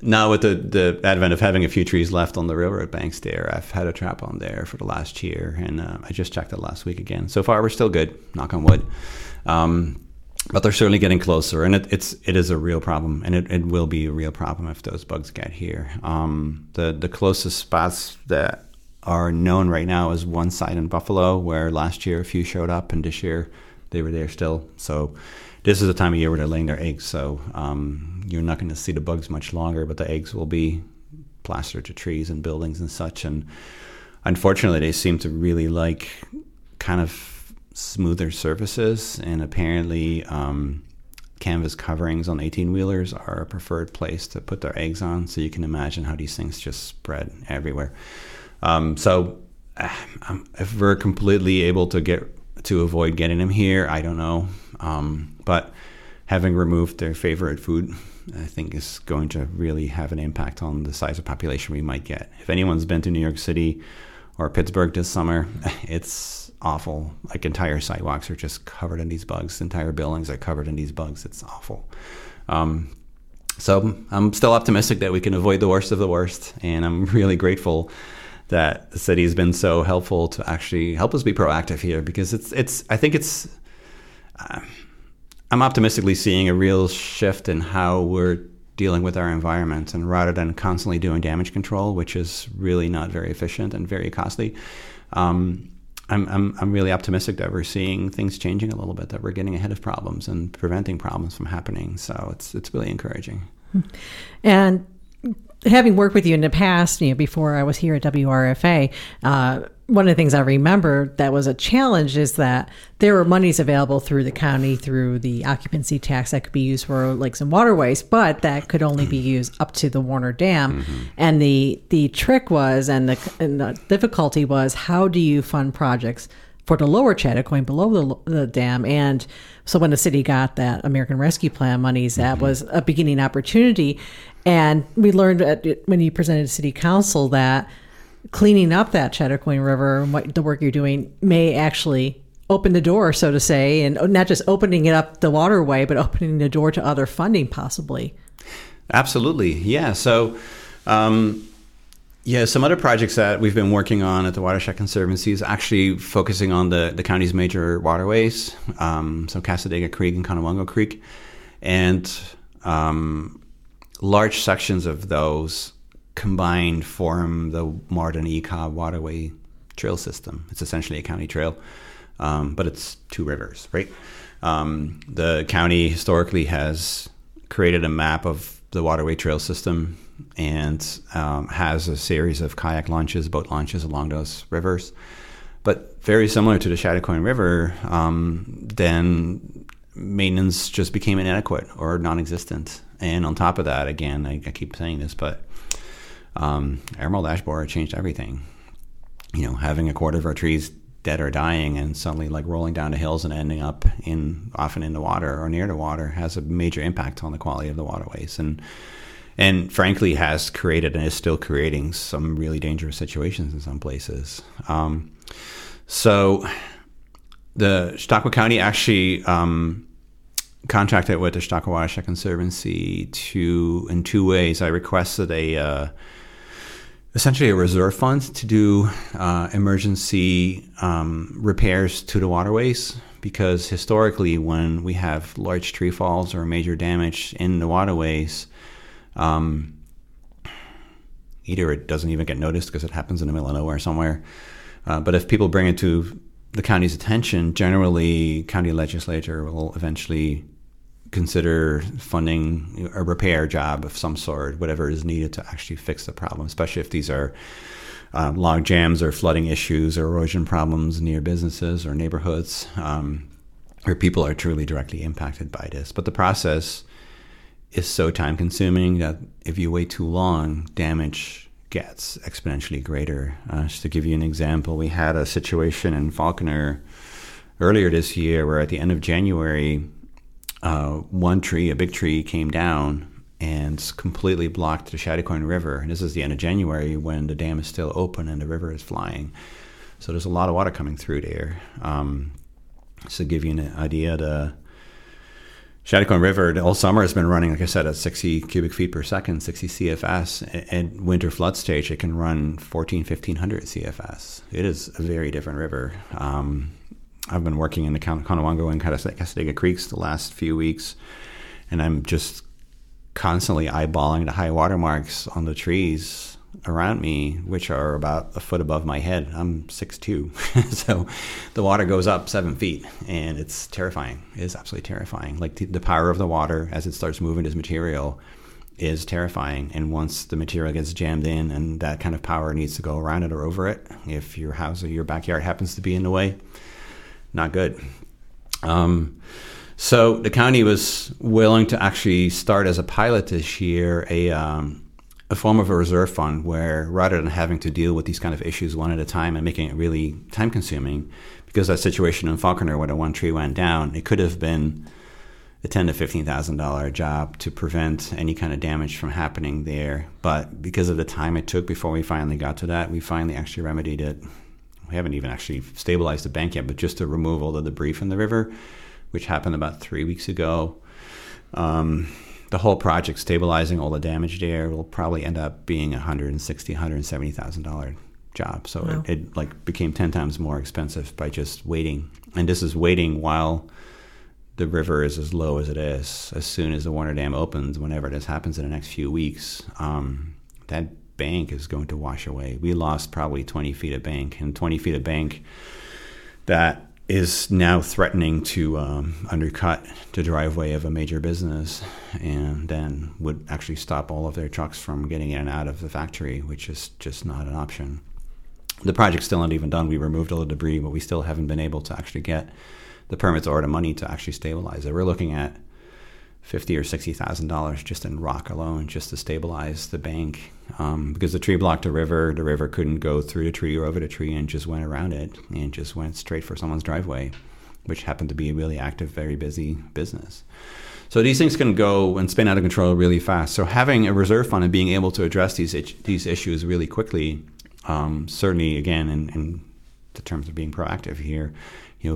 now with the advent of having a few trees left on the railroad banks there, I've had a trap on there for the last year, and I just checked it last week again. So far, we're still good, knock on wood. But they're certainly getting closer, and it is a real problem, and it will be a real problem if those bugs get here. The closest spots that are known right now is one site in Buffalo, where last year a few showed up, and this year they were there still. So this is the time of year where they're laying their eggs, so you're not going to see the bugs much longer, but the eggs will be plastered to trees and buildings and such. And unfortunately, they seem to really like kind of smoother surfaces, and apparently canvas coverings on 18-wheelers are a preferred place to put their eggs on, so you can imagine how these things just spread everywhere. If we're completely able to get to avoid getting them here, I don't know. But having removed their favorite food, I think, is going to really have an impact on the size of population we might get. If anyone's been to New York City or Pittsburgh this summer, it's awful. Like, entire sidewalks are just covered in these bugs. Entire buildings are covered in these bugs. It's awful. So I'm still optimistic that we can avoid the worst of the worst. And I'm really grateful that the city has been so helpful to actually help us be proactive here, because I'm optimistically seeing a real shift in how we're dealing with our environment, and rather than constantly doing damage control, which is really not very efficient and very costly, I'm really optimistic that we're seeing things changing a little bit, that we're getting ahead of problems and preventing problems from happening. So it's really encouraging. And having worked with you in the past, before I was here at WRFA, one of the things I remember that was a challenge is that there were monies available through the county, through the occupancy tax, that could be used for lakes and waterways, but that could only be used up to the Warner Dam. Mm-hmm. And the trick was, and the difficulty was, how do you fund projects for the lower Chadakoin below the dam? And so when the city got that American Rescue Plan monies, that was a beginning opportunity. And we learned when you presented to City Council that cleaning up that Chadakoin River and the work you're doing may actually open the door, so to say, and not just opening it up the waterway, but opening the door to other funding possibly. Absolutely, yeah. So, some other projects that we've been working on at the Watershed Conservancy is actually focusing on the county's major waterways, so Cassadaga Creek and Conewango Creek. And large sections of those combined form the Martin Ecob waterway trail system. It's essentially a county trail, but it's two rivers, right? The county historically has created a map of the waterway trail system, and has a series of kayak launches, boat launches along those rivers. But very similar to the Chadakoin River, then maintenance just became inadequate or non-existent. And on top of that, again, I keep saying this, but Emerald Ash Borer changed everything. Having a quarter of our trees dead or dying and suddenly like rolling down the hills and ending up in often in the water or near the water has a major impact on the quality of the waterways, and frankly has created and is still creating some really dangerous situations in some places. So the Chautauqua County actually contracted with the Chautauqua Watershed Conservancy in two ways. I requested essentially a reserve fund to do emergency repairs to the waterways, because historically when we have large tree falls or major damage in the waterways, either it doesn't even get noticed because it happens in the middle of nowhere somewhere, but if people bring it to the county's attention, generally county legislature will eventually consider funding a repair job of some sort, whatever is needed to actually fix the problem, especially if these are log jams or flooding issues or erosion problems near businesses or neighborhoods where people are truly directly impacted by this. But the process is so time consuming that if you wait too long, damage gets exponentially greater. Just to give you an example, we had a situation in Falconer earlier this year where at the end of January, one tree, a big tree, came down and completely blocked the Chadakoin River. And this is the end of January when the dam is still open and the river is flying. So there's a lot of water coming through there. Just to give you an idea, the Chadakoin River all summer has been running, like I said, at 60 cubic feet per second, 60 CFS. At winter flood stage, it can run 1,500 CFS. It is a very different river. I've been working in the Conewango and Cassadaga Creeks the last few weeks, and I'm just constantly eyeballing the high water marks on the trees around me, which are about a foot above my head. I'm 6'2", so the water goes up 7 feet, and it's terrifying. It is absolutely terrifying. Like the power of the water as it starts moving as material is terrifying, and once the material gets jammed in and that kind of power needs to go around it or over it, if your house or your backyard happens to be in the way, not good. So the county was willing to actually start as a pilot this year a form of a reserve fund where, rather than having to deal with these kind of issues one at a time and making it really time consuming, because that situation in Falconer where the one tree went down, it could have been a $10,000 to $15,000 job to prevent any kind of damage from happening there. But because of the time it took before we finally got to that, we finally actually remedied it. We haven't even actually stabilized the bank yet, but just to remove all the debris from the river, which happened about 3 weeks ago. The whole project, stabilizing all the damage there, will probably end up being a $160,000, $170,000 job. So wow. It like became 10 times more expensive by just waiting. And this is waiting while the river is as low as it is. As soon as the Warner Dam opens, whenever this happens in the next few weeks, that bank is going to wash away. We lost probably 20 feet of bank, and 20 feet of bank that is now threatening to undercut the driveway of a major business, and then would actually stop all of their trucks from getting in and out of the factory, which is just not an option. The project's still not even done. We removed all the debris, but we still haven't been able to actually get the permits or the money to actually stabilize it. We're looking at $50,000 or $60,000 just in rock alone, just to stabilize the bank, because the tree blocked the river couldn't go through the tree or over the tree, and just went around it and just went straight for someone's driveway, which happened to be a really active, very busy business. So these things can go and spin out of control really fast. So having a reserve fund and being able to address these issues really quickly, certainly, again, in the terms of being proactive here,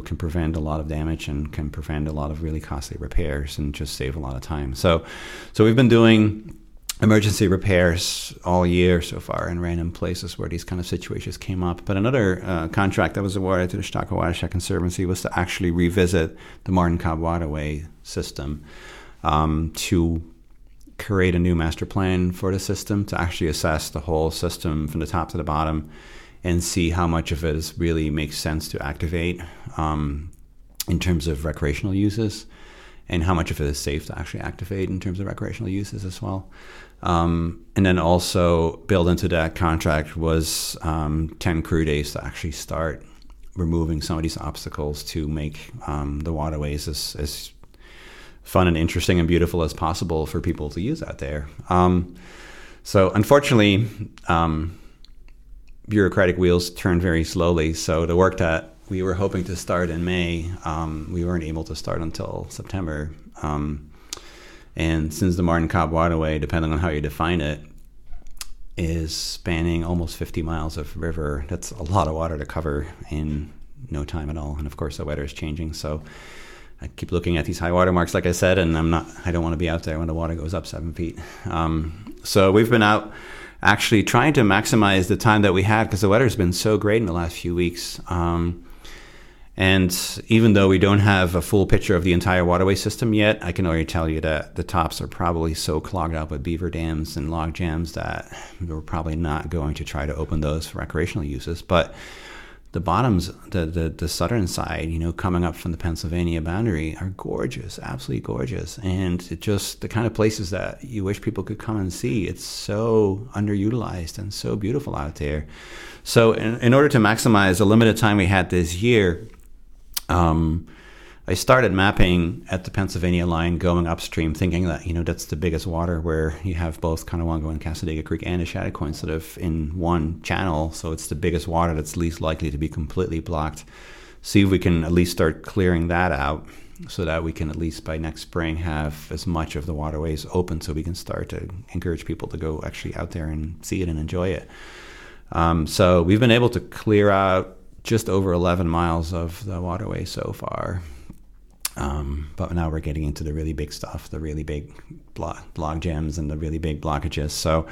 can prevent a lot of damage and can prevent a lot of really costly repairs and just save a lot of time. So we've been doing emergency repairs all year so far in random places where these kind of situations came up. But another contract that was awarded to the Chautauqua Watershed Conservancy was to actually revisit the Martin Ecob waterway system, to create a new master plan for the system, to actually assess the whole system from the top to the bottom and see how much of it is really makes sense to activate in terms of recreational uses, and how much of it is safe to actually activate in terms of recreational uses as well. And then also built into that contract was 10 crew days to actually start removing some of these obstacles to make the waterways as fun and interesting and beautiful as possible for people to use out there. So unfortunately, bureaucratic wheels turn very slowly. So the work that we were hoping to start in May. We weren't able to start until September. And since the Martin Ecob waterway, depending on how you define it, is spanning almost 50 miles of river, that's a lot of water to cover in no time at all. And of course, the weather is changing. So I keep looking at these high water marks, like I said, and I don't want to be out there when the water goes up 7 feet. So we've been out actually trying to maximize the time that we had because the weather's been so great in the last few weeks. And even though we don't have a full picture of the entire waterway system yet, I can already tell you that the tops are probably so clogged up with beaver dams and log jams that we're probably not going to try to open those for recreational uses. But the bottoms, the southern side, you know, coming up from the Pennsylvania boundary are gorgeous, absolutely gorgeous. And it just the kind of places that you wish people could come and see. It's so underutilized and so beautiful out there. So in order to maximize the limited time we had this year, I started mapping at the Pennsylvania line going upstream, thinking that, you know, that's the biggest water where you have both Conewango and Cassadaga Creek and the Chadakoin sort of in one channel. So it's the biggest water that's least likely to be completely blocked. See if we can at least start clearing that out so that we can at least by next spring have as much of the waterways open so we can start to encourage people to go actually out there and see it and enjoy it. So we've been able to clear out just over 11 miles of the waterway so far. But now we're getting into the really big stuff, the really big log jams and the really big blockages. So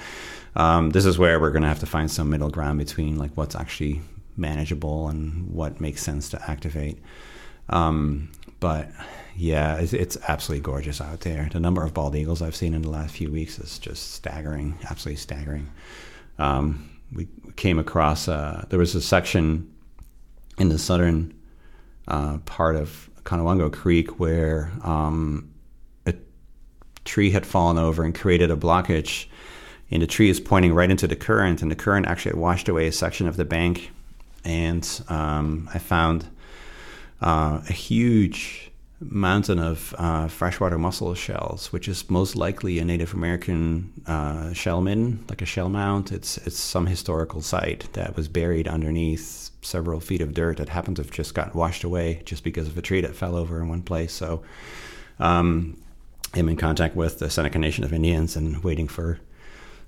this is where we're going to have to find some middle ground between like what's actually manageable and what makes sense to activate. But yeah, it's absolutely gorgeous out there. The number of bald eagles I've seen in the last few weeks is just staggering, absolutely staggering. We came across, there was a section in the southern part of Conewango Creek where a tree had fallen over and created a blockage, and the tree is pointing right into the current, and the current actually washed away a section of the bank. And I found a huge mountain of freshwater mussel shells, which is most likely a Native American shell midden, like a shell mound. It's some historical site that was buried underneath several feet of dirt that happened to have just got washed away just because of a tree that fell over in one place. So I'm in contact with the Seneca Nation of Indians and waiting for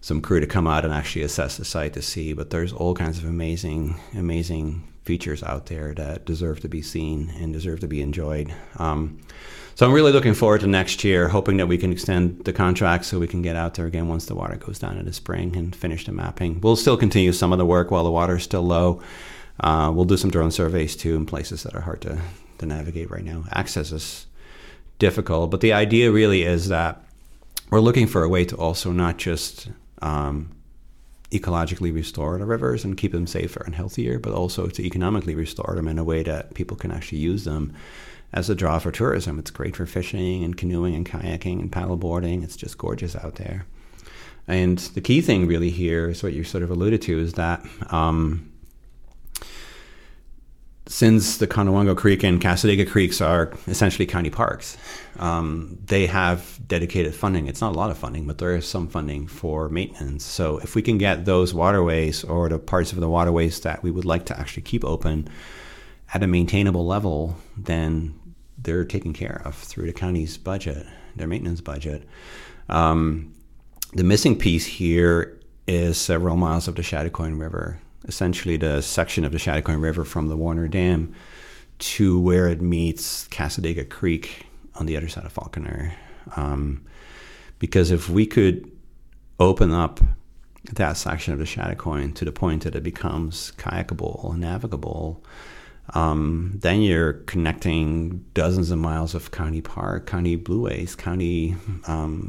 some crew to come out and actually assess the site to see. But there's all kinds of amazing features out there that deserve to be seen and deserve to be enjoyed. So I'm really looking forward to next year, hoping that we can extend the contract so we can get out there again once the water goes down in the spring and finish the mapping. We'll still continue some of the work while the water is still low. We'll do some drone surveys too in places that are hard to navigate right now. Access is difficult, but the idea really is that we're looking for a way to also not just ecologically restore the rivers and keep them safer and healthier, but also to economically restore them in a way that people can actually use them as a draw for tourism. It's great for fishing and canoeing and kayaking and paddleboarding. It's just gorgeous out there. And the key thing really here is what you sort of alluded to is that since the Conewango Creek and Cassadaga Creeks are essentially county parks, they have dedicated funding. It's not a lot of funding, but there is some funding for maintenance. So if we can get those waterways or the parts of the waterways that we would like to actually keep open at a maintainable level, then they're taken care of through the county's budget, their maintenance budget. The missing piece here is several miles of the Chadakoin River. Essentially the section of the Chadakoin River from the Warner Dam to where it meets Cassadaga Creek on the other side of Falconer. Because if we could open up that section of the Chadakoin to the point that it becomes kayakable and navigable, then you're connecting dozens of miles of county park, county blueways, county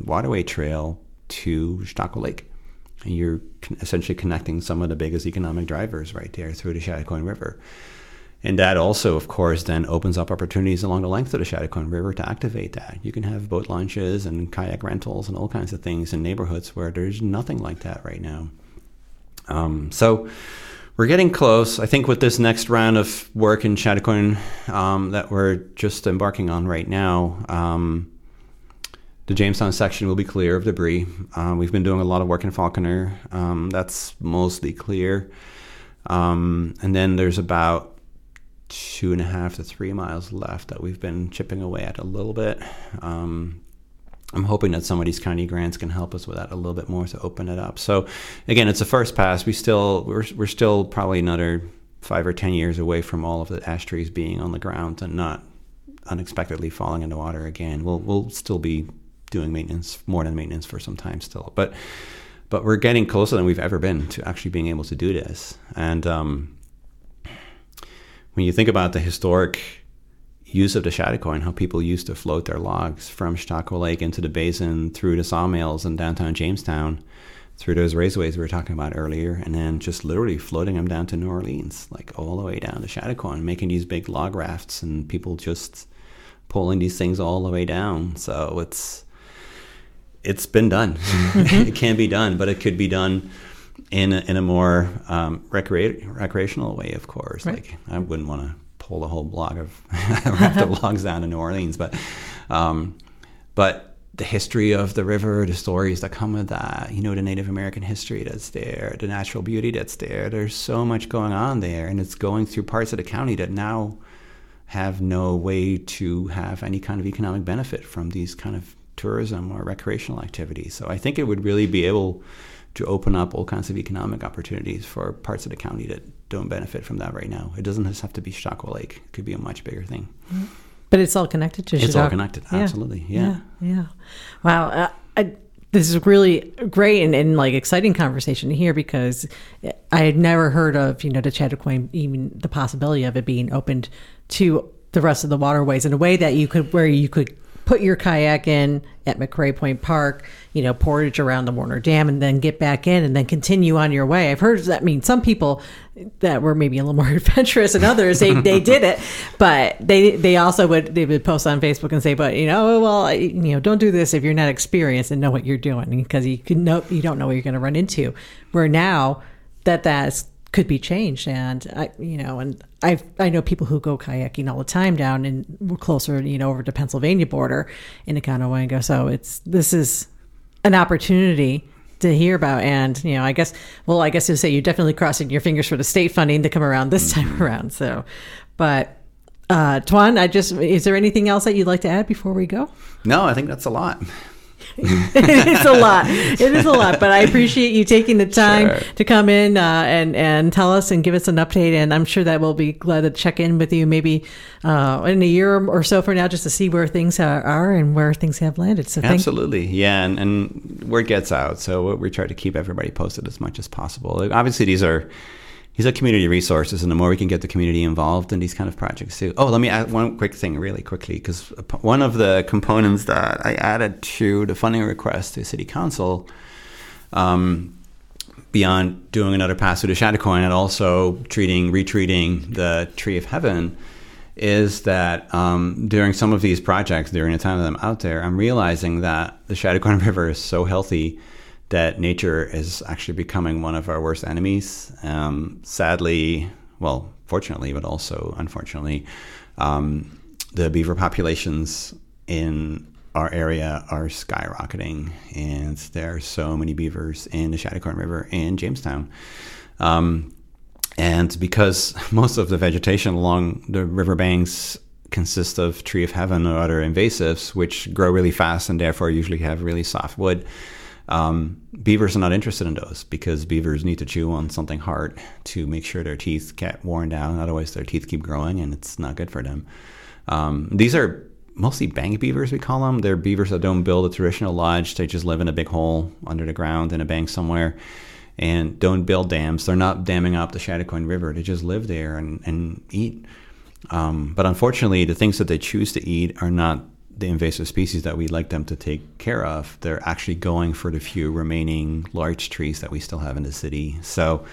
waterway trail to Chautauqua Lake. And you're essentially connecting some of the biggest economic drivers right there through the Chadakoin River. And that also, of course, then opens up opportunities along the length of the Chadakoin River to activate that. You can have boat launches and kayak rentals and all kinds of things in neighborhoods where there's nothing like that right now. So we're getting close. I think with this next round of work in Chadakoin that we're just embarking on right now, the Jamestown section will be clear of debris. We've been doing a lot of work in Falconer. That's mostly clear. And then there's about 2.5 to 3 miles left that we've been chipping away at a little bit. I'm hoping that some of these county grants can help us with that a little bit more to open it up. So again, it's a first pass. We're still probably another 5 or 10 years away from all of the ash trees being on the ground and not unexpectedly falling into water again. We'll still be doing maintenance, more than maintenance, for some time still. But we're getting closer than we've ever been to actually being able to do this. And when you think about the historic use of the Chadakoin, how people used to float their logs from Chautauqua Lake into the basin, through the sawmills in downtown Jamestown, through those raceways we were talking about earlier, and then just literally floating them down to New Orleans, like all the way down to Chadakoin, making these big log rafts and people just pulling these things all the way down. So it's been done. Mm-hmm. It can be done, but it could be done in a more recreational way, of course. Right. Like I wouldn't want to pull a whole block of raft of logs down in New Orleans, but the history of the river, the stories that come with that, you know, the Native American history that's there, the natural beauty that's there. There's so much going on there, and it's going through parts of the county that now have no way to have any kind of economic benefit from these kind of tourism or recreational activities. So I think it would really be able to open up all kinds of economic opportunities for parts of the county that don't benefit from that right now. It doesn't just have to be Chautauqua Lake. It could be a much bigger thing. But it's all connected to Chautauqua. It's all connected, absolutely, yeah. Wow, this is really great and like exciting conversation to hear, because I had never heard of, you know, the Chadakoin, even the possibility of it being opened to the rest of the waterways in a way that you could put your kayak in at McRae Point Park, you know, portage around the Warner Dam, and then get back in and then continue on your way. I've heard that. I mean, some people that were maybe a little more adventurous than others, they did it, but they would post on Facebook and say, but you know, well, you know, don't do this if you're not experienced and know what you're doing, because you don't know what you're going to run into. Where now that could be changed, and I know people who go kayaking all the time down, and we're closer, you know, over to Pennsylvania border in the Conewango. So this is an opportunity to hear about, and you know, I guess you say you're definitely crossing your fingers for the state funding to come around this time around. So, but Twan, is there anything else that you'd like to add before we go? No, I think that's a lot. It is a lot, but I appreciate you taking the time to come in and tell us and give us an update. And I'm sure that we'll be glad to check in with you maybe in a year or so from now, just to see where things are and where things have landed. So absolutely, yeah, and word gets out. So we try to keep everybody posted as much as possible. Obviously, these are community resources, and the more we can get the community involved in these kind of projects too. Oh, let me add one quick thing really quickly, because one of the components that I added to the funding request to City Council, beyond doing another pass through the Chadakoin and also retreating the Tree of Heaven, is that during some of these projects, during the time that I'm out there, I'm realizing that the Chadakoin River is so healthy that nature is actually becoming one of our worst enemies. Sadly, well, fortunately, but also unfortunately, the beaver populations in our area are skyrocketing, and there are so many beavers in the Chadakoin River in Jamestown. And because most of the vegetation along the riverbanks consist of Tree of Heaven or other invasives, which grow really fast and therefore usually have really soft wood, beavers are not interested in those, because beavers need to chew on something hard to make sure their teeth get worn down. Otherwise, their teeth keep growing, and it's not good for them. These are mostly bank beavers, we call them. They're beavers that don't build a traditional lodge. They just live in a big hole under the ground in a bank somewhere and don't build dams. They're not damming up the Chadakoin River. They just live there and eat. But unfortunately, the things that they choose to eat are not the invasive species that we'd like them to take care of. They're actually going for the few remaining large trees that we still have in the city. So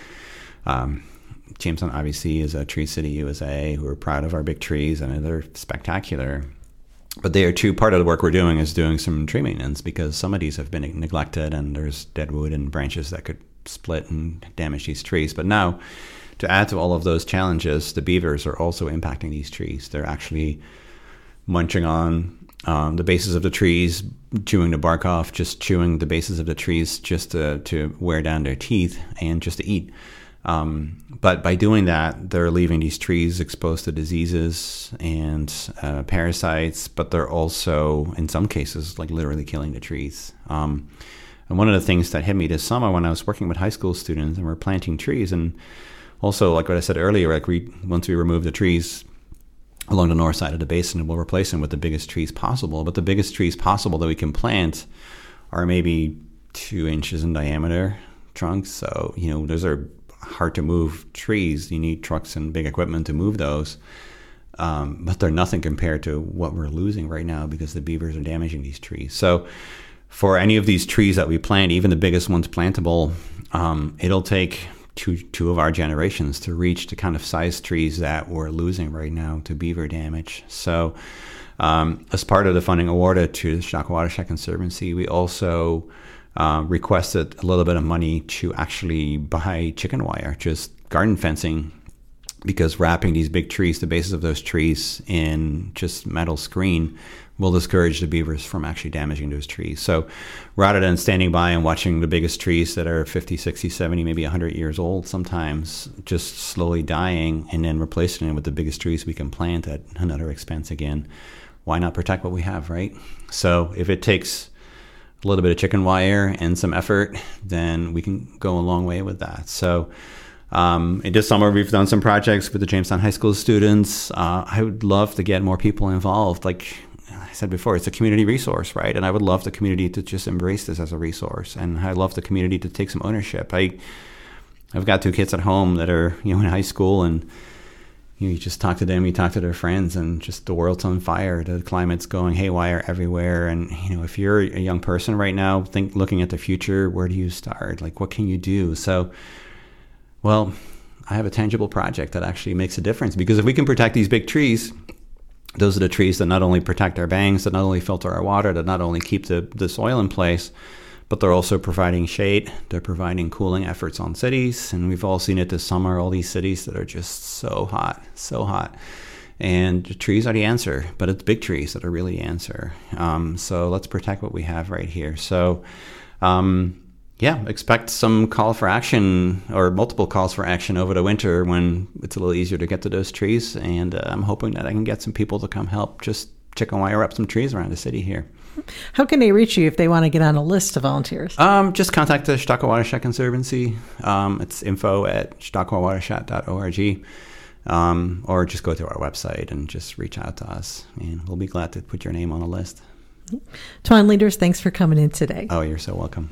Jamestown obviously is a Tree City USA. We're proud of our big trees, and they're spectacular. But they are too, part of the work we're doing is doing some tree maintenance, because some of these have been neglected, and there's dead wood and branches that could split and damage these trees. But now, to add to all of those challenges, the beavers are also impacting these trees. They're actually munching on the bases of the trees, chewing the bark off, just chewing the bases of the trees just to wear down their teeth and just to eat. But by doing that, they're leaving these trees exposed to diseases and parasites, but they're also, in some cases, like literally killing the trees. And one of the things that hit me this summer when I was working with high school students and we're planting trees, and also, like what I said earlier, like once we remove the trees along the north side of the basin, we'll replace them with the biggest trees possible. But the biggest trees possible that we can plant are maybe 2 inches in diameter trunks. So, you know, those are hard to move trees. You need trucks and big equipment to move those. But they're nothing compared to what we're losing right now because the beavers are damaging these trees. So for any of these trees that we plant, even the biggest ones plantable, it'll take two of our generations to reach the kind of size trees that we're losing right now to beaver damage. So as part of the funding awarded to the Chautauqua Watershed Conservancy, we also requested a little bit of money to actually buy chicken wire, just garden fencing, because wrapping these big trees, the bases of those trees, in just metal screen will discourage the beavers from actually damaging those trees. So rather than standing by and watching the biggest trees that are 50, 60, 70, maybe 100 years old sometimes, just slowly dying and then replacing them with the biggest trees we can plant at another expense again, why not protect what we have, right? So if it takes a little bit of chicken wire and some effort, then we can go a long way with that. So this summer we've done some projects with the Jamestown High School students. I would love to get more people involved. Like I said before, it's a community resource, right? And I would love the community to just embrace this as a resource. And I love the community to take some ownership. I've got two kids at home that are, you know, in high school, and you just talk to them, you talk to their friends, and just the world's on fire. The climate's going haywire everywhere. And, you know, if you're a young person right now, looking at the future, where do you start? Like, what can you do? So, well, I have a tangible project that actually makes a difference, because if we can protect these big trees, those are the trees that not only protect our banks, that not only filter our water, that not only keep the soil in place, but they're also providing shade. They're providing cooling efforts on cities. And we've all seen it this summer, all these cities that are just so hot. And the trees are the answer, but it's big trees that are really the answer. So let's protect what we have right here. So expect some call for action, or multiple calls for action, over the winter when it's a little easier to get to those trees. And I'm hoping that I can get some people to come help just chicken wire up some trees around the city here. How can they reach you if they want to get on a list of volunteers? Just contact the Chautauqua Watershed Conservancy. It's info@chautauquawatershed.org. Or just go to our website and just reach out to us. And we'll be glad to put your name on a list. Twan Leenders, thanks for coming in today. Oh, you're so welcome.